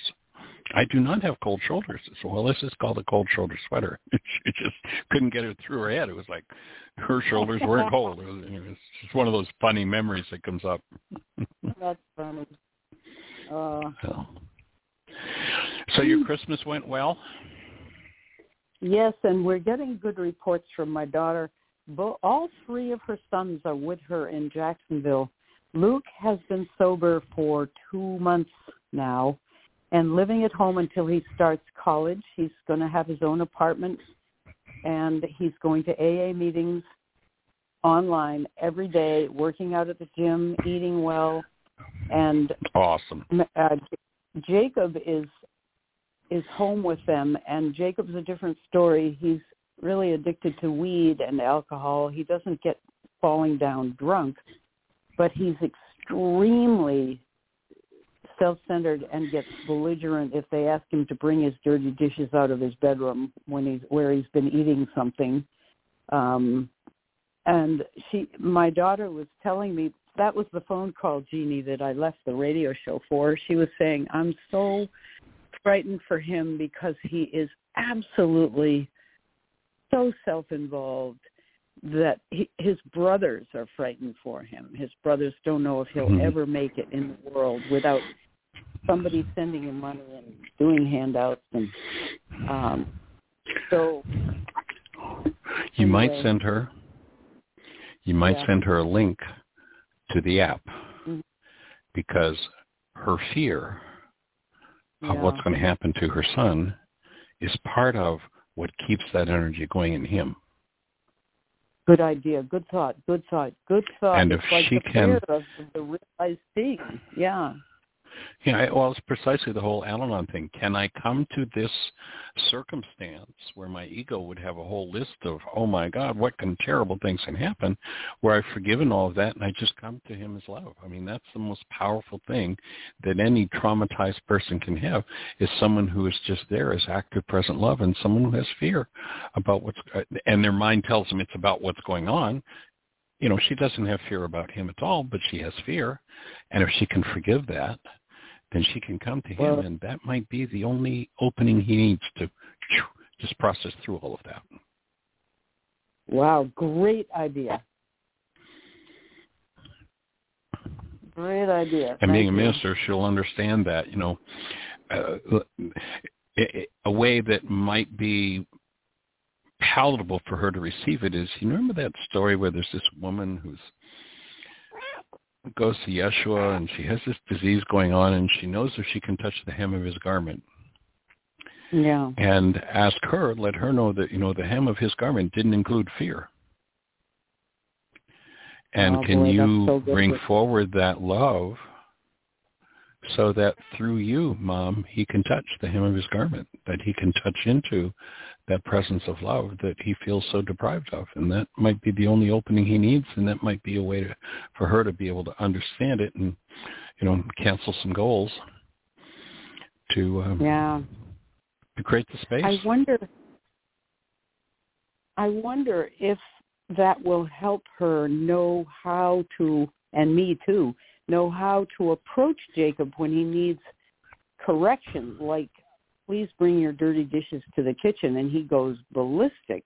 I do not have cold shoulders. So, this is called a cold shoulder sweater. She just couldn't get it through her head. It was like her shoulders weren't cold. It was just one of those funny memories that comes up. That's funny. So your Christmas went well? Yes, and we're getting good reports from my daughter. All 3 of her sons are with her in Jacksonville. Luke has been sober for 2 months now, and living at home until he starts college. He's going to have his own apartment, and he's going to AA meetings online every day, working out at the gym, eating well, and awesome. Jacob is home with them, and Jacob's a different story. He's really addicted to weed and alcohol. He doesn't get falling down drunk, but he's extremely self-centered and gets belligerent if they ask him to bring his dirty dishes out of his bedroom where he's been eating something. And my daughter was telling me, that was the phone call, Jeanie, that I left the radio show for. She was saying, I'm so frightened for him because he is absolutely so self-involved that his brothers are frightened for him. His brothers don't know if he'll ever make it in the world without somebody sending him money and doing handouts. And you might send her a link to the app because her fear of what's going to happen to her son is part of what keeps that energy going in him. Good idea, good thought, good thought, good thought. And if it's like she can, of the realized thing, yeah. Yeah, well, it's precisely the whole Al-Anon thing. Can I come to this circumstance where my ego would have a whole list of, oh, my God, what can terrible things can happen, where I've forgiven all of that and I just come to him as love? I mean, that's the most powerful thing that any traumatized person can have, is someone who is just there as active, present love, and someone who has fear about what's, and their mind tells them it's about what's going on. You know, she doesn't have fear about him at all, but she has fear. And if she can forgive that, then she can come to him, well, and that might be the only opening he needs to just process through all of that. Wow, great idea. Great idea. And being a minister, she'll understand that, you know, a way that might be palatable for her to receive it is, you remember that story where there's this woman who's goes to Yeshua and she has this disease going on and she knows if she can touch the hem of his garment. Yeah. And ask her, let her know that, you know, the hem of his garment didn't include fear. And can you bring forward that love so that through you, Mom, he can touch the hem of his garment, that he can touch into that presence of love that he feels so deprived of. And that might be the only opening he needs, and that might be a way to, for her to be able to understand it and, you know, cancel some goals to create the space. I wonder if that will help her know how to, and me too, know how to approach Jacob when he needs correction, like, please bring your dirty dishes to the kitchen, and he goes ballistic.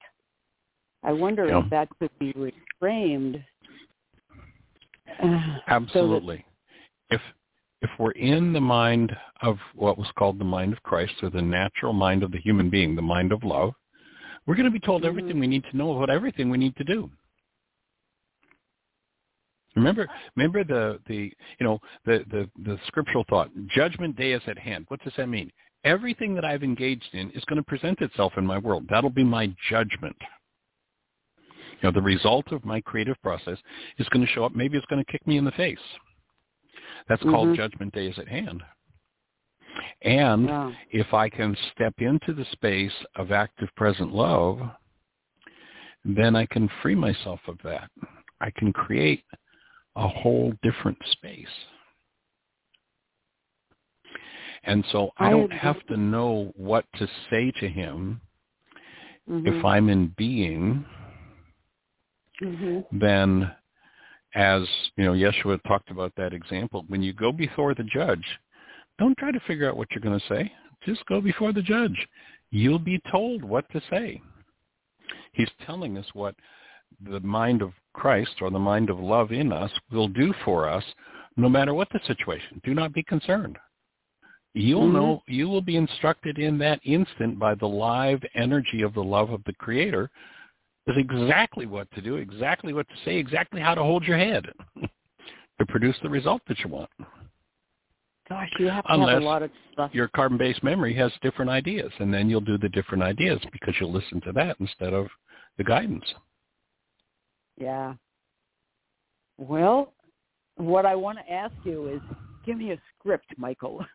I wonder if that could be reframed. Absolutely. So if we're in the mind of what was called the mind of Christ, or the natural mind of the human being, the mind of love, we're going to be told everything we need to know about everything we need to do. Remember the scriptural thought, judgment day is at hand. What does that mean? Everything that I've engaged in is going to present itself in my world. That'll be my judgment. You know, the result of my creative process is going to show up. Maybe it's going to kick me in the face. That's called judgment day is at hand. And if I can step into the space of active present love, then I can free myself of that. I can create a whole different space. And so I don't have to know what to say to him. If I'm in being, then, as you know, Yeshua talked about that example, when you go before the judge, don't try to figure out what you're going to say. Just go before the judge. You'll be told what to say. He's telling us what the mind of Christ or the mind of love in us will do for us, no matter what the situation. Do not be concerned. You'll know, you will be instructed in that instant by the live energy of the love of the Creator is exactly what to do, exactly what to say, exactly how to hold your head to produce the result that you want. Gosh, you have to have a lot of stuff. Your carbon-based memory has different ideas, and then you'll do the different ideas because you'll listen to that instead of the guidance. Yeah. Well, what I want to ask you is, give me a script, Michael.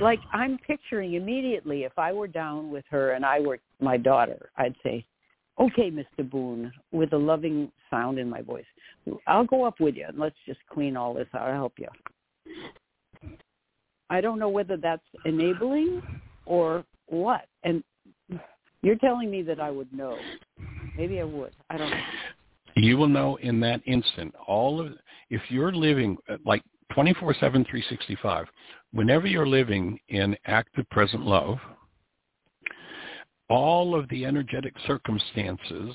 Like, I'm picturing immediately if I were down with her and I were my daughter, I'd say, okay, Mr. Boone, with a loving sound in my voice, I'll go up with you and let's just clean all this out. I'll help you. I don't know whether that's enabling or what. And you're telling me that I would know. Maybe I would. I don't know. You will know in that instant. If you're living like 24/7, 365, whenever you're living in active present love, all of the energetic circumstances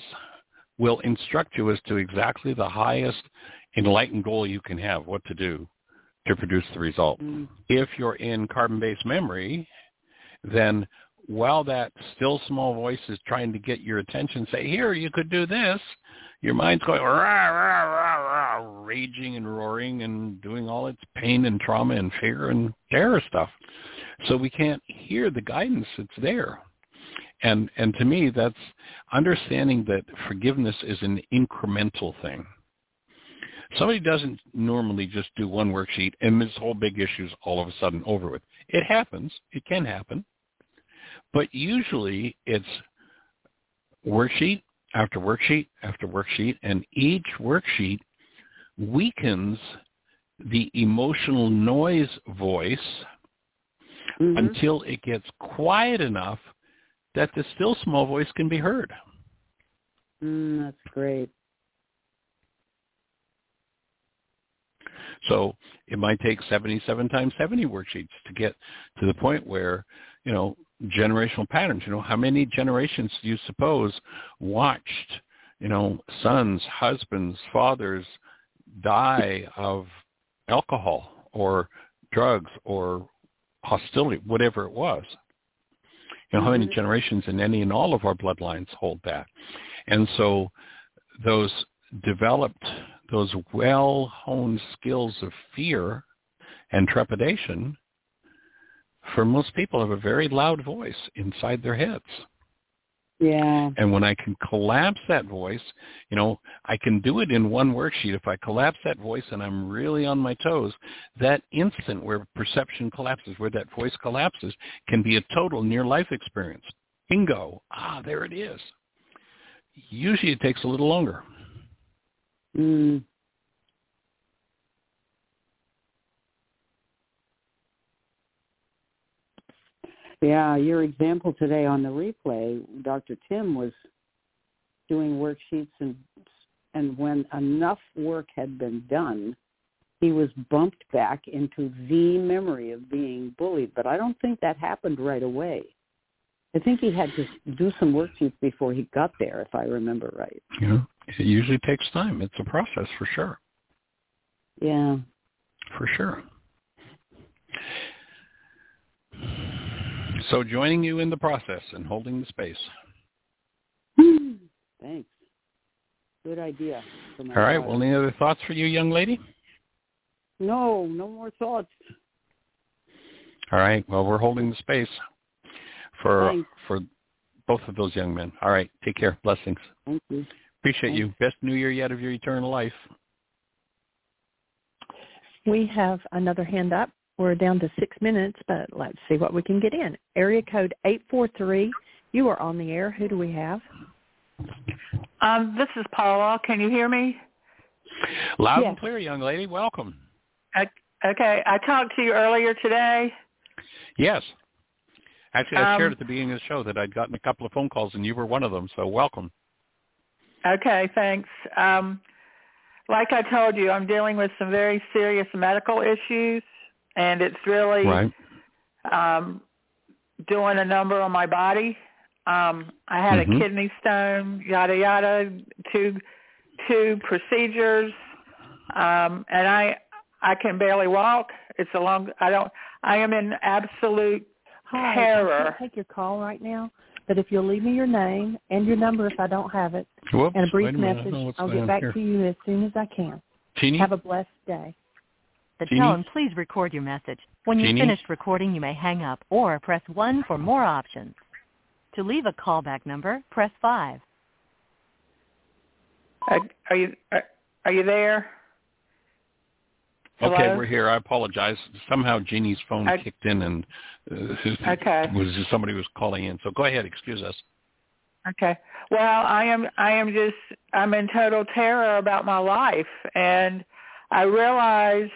will instruct you as to exactly the highest enlightened goal you can have, what to do to produce the result. If you're in carbon-based memory, then while that still small voice is trying to get your attention, say, here, you could do this, your mind's going, rah, rah, rah, rah, raging and roaring and doing all its pain and trauma and fear and terror stuff. So we can't hear the guidance that's there. And to me, that's understanding that forgiveness is an incremental thing. Somebody doesn't normally just do one worksheet and this whole big issue is all of a sudden over with. It happens. It can happen. But usually it's worksheet after worksheet after worksheet, and each worksheet weakens the emotional noise voice until it gets quiet enough that the still small voice can be heard. That's great. So it might take 77 times 70 worksheets to get to the point where, you know, generational patterns, you know, how many generations do you suppose watched, you know, sons, husbands, fathers die of alcohol or drugs or hostility, whatever it was? You know, how many generations in any and all of our bloodlines hold that? And so those developed, those well-honed skills of fear and trepidation, for most people, have a very loud voice inside their heads. Yeah. And when I can collapse that voice, you know, I can do it in one worksheet. If I collapse that voice and I'm really on my toes, that instant where perception collapses, where that voice collapses, can be a total near-life experience. Bingo. Ah, there it is. Usually it takes a little longer. Mm. Yeah, your example today on the replay, Dr. Tim was doing worksheets, and when enough work had been done, he was bumped back into the memory of being bullied. But I don't think that happened right away. I think he had to do some worksheets before he got there, if I remember right. Yeah, it usually takes time. It's a process for sure. Yeah. For sure. So joining you in the process and holding the space. Thanks. Good idea. All right. Well, any other thoughts for you, young lady? No, no more thoughts. All right. Well, we're holding the space for both of those young men. All right. Take care. Blessings. Thank you. Appreciate you. Best New Year yet of your eternal life. We have another hand up. We're down to 6 minutes, but let's see what we can get in. Area code 843. You are on the air. Who do we have? This is Paula. Can you hear me? Loud and clear, young lady. Welcome. Okay. I talked to you earlier today. Yes. Actually, I shared at the beginning of the show that I'd gotten a couple of phone calls, and you were one of them, so welcome. Okay, thanks. Like I told you, I'm dealing with some very serious medical issues. And it's really doing a number on my body. I had a kidney stone, yada, yada, two procedures. And I can barely walk. It's a long, I am in absolute terror. I can't take your call right now, but if you'll leave me your name and your number if I don't have it, and a brief message, I'll get back to you as soon as I can. Jeanie? Have a blessed day. The tone, please record your message. When you've finished recording, you may hang up or press 1 for more options. To leave a callback number, press 5. Are you there? Hello? Okay, we're here. I apologize. Somehow Jeannie's phone kicked in and somebody was calling in. So go ahead. Excuse us. Okay. Well, I'm in total terror about my life, and I realize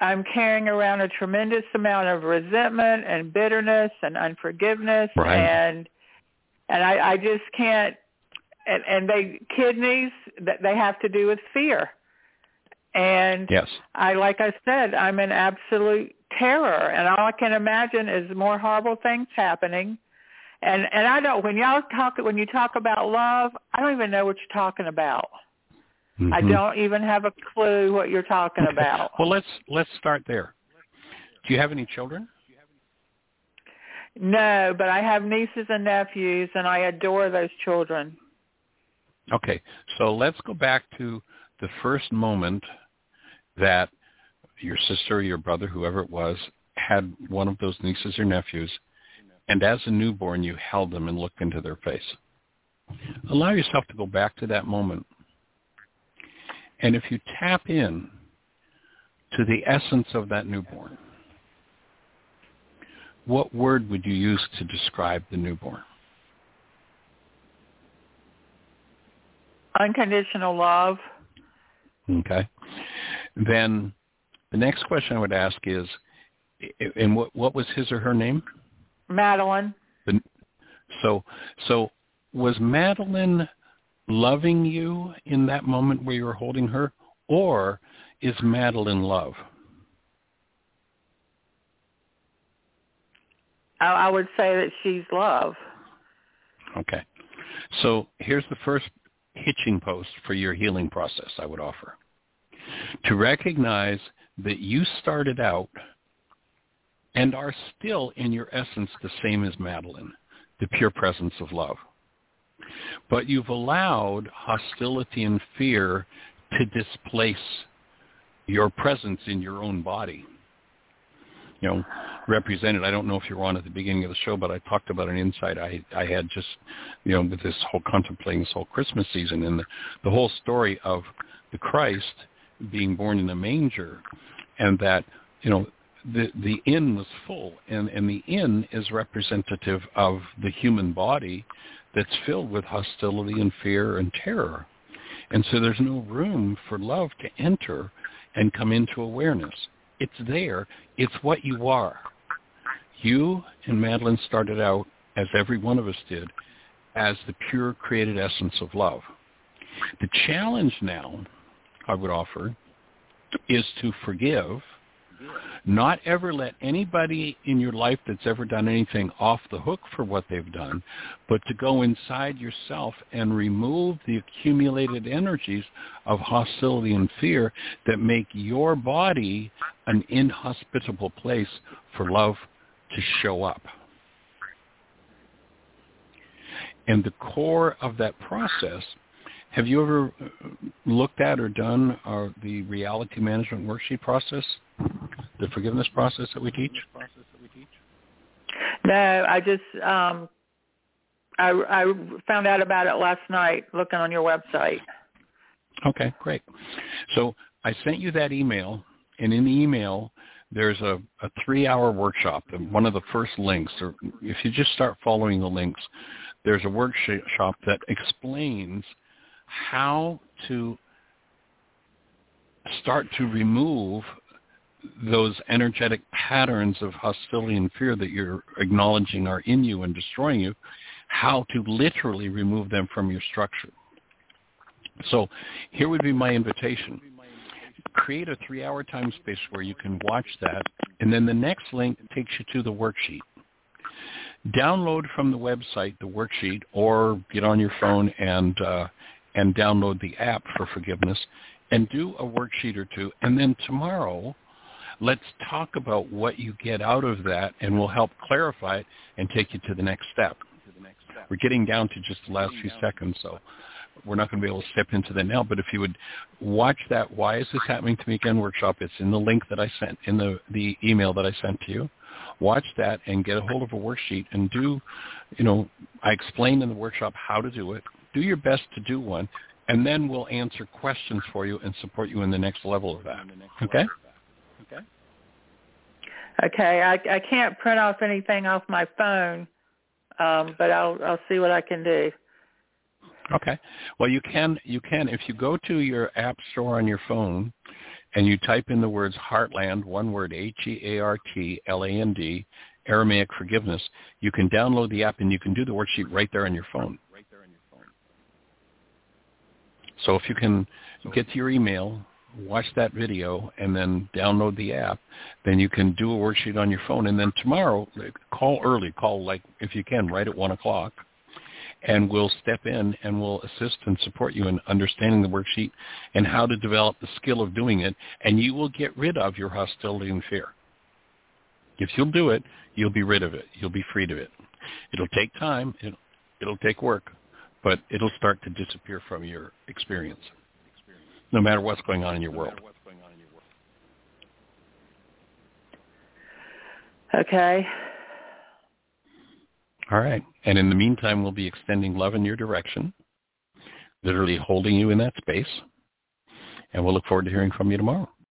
I'm carrying around a tremendous amount of resentment and bitterness and unforgiveness, and I just can't. And they kidneys that they have to do with fear. And like I said, I'm in absolute terror, and all I can imagine is more horrible things happening. And I don't. When you talk about love, I don't even know what you're talking about. Mm-hmm. I don't even have a clue what you're talking about. Well, let's start there. Do you have any children? No, but I have nieces and nephews, and I adore those children. Okay, so let's go back to the first moment that your sister or your brother, whoever it was, had one of those nieces or nephews, and as a newborn, you held them and looked into their face. Allow yourself to go back to that moment. And if you tap in to the essence of that newborn, what word would you use to describe the newborn? Unconditional love. Okay. Then the next question I would ask is, and what was his or her name? Madeline. So was Madeline loving you in that moment where you were holding her, or is Madeline love? I would say that she's love. Okay. So here's the first hitching post for your healing process I would offer. To recognize that you started out and are still in your essence the same as Madeline, the pure presence of love. But you've allowed hostility and fear to displace your presence in your own body. You know, represented, I don't know if you were on at the beginning of the show, but I talked about an insight I had just, you know, with this whole contemplating this whole Christmas season and the whole story of the Christ being born in a manger, and that, you know, the inn was full, and the inn is representative of the human body that's filled with hostility and fear and terror. And so there's no room for love to enter and come into awareness. It's there. It's what you are. You and Madeline started out, as every one of us did, as the pure created essence of love. The challenge now, I would offer, is to forgive, not ever let anybody in your life that's ever done anything off the hook for what they've done, but to go inside yourself and remove the accumulated energies of hostility and fear that make your body an inhospitable place for love to show up. And the core of that process, have you ever looked at or done the reality management worksheet process? The forgiveness process that we teach? No, I just I found out about it last night looking on your website. Okay, great. So I sent you that email, and in the email there's a 3-hour workshop, and one of the first links, or if you just start following the links, there's a workshop that explains how to start to remove those energetic patterns of hostility and fear that you're acknowledging are in you and destroying you, how to literally remove them from your structure. So here would be my invitation. Create a 3-hour time space where you can watch that, and then the next link takes you to the worksheet. Download from the website the worksheet, or get on your phone and download the app for forgiveness, and do a worksheet or two, and then tomorrow let's talk about what you get out of that, and we'll help clarify it and take you to the next step. We're getting down to just the last few seconds, so we're not going to be able to step into that now, but if you would watch that Why Is This Happening to Me Again workshop, it's in the link that I sent, in the email that I sent to you. Watch that and get a hold of a worksheet and do, you know, I explained in the workshop how to do it. Do your best to do one, and then we'll answer questions for you and support you in the next level of that. Okay? Okay, I can't print off anything off my phone, but I'll see what I can do. Okay. Well, you can if you go to your app store on your phone and you type in the words Heartland, one word, Heartland, Aramaic forgiveness, you can download the app and you can do the worksheet right there on your phone. So if you can get to your email, watch that video, and then download the app, then you can do a worksheet on your phone. And then tomorrow, call early, call like if you can, right at 1 o'clock, and we'll step in and we'll assist and support you in understanding the worksheet and how to develop the skill of doing it, and you will get rid of your hostility and fear. If you'll do it, you'll be rid of it. You'll be freed of it. It'll take time. It'll take work, but it'll start to disappear from your experience. No matter what's going on in your world. Okay. All right. And in the meantime, we'll be extending love in your direction, literally holding you in that space. And we'll look forward to hearing from you tomorrow.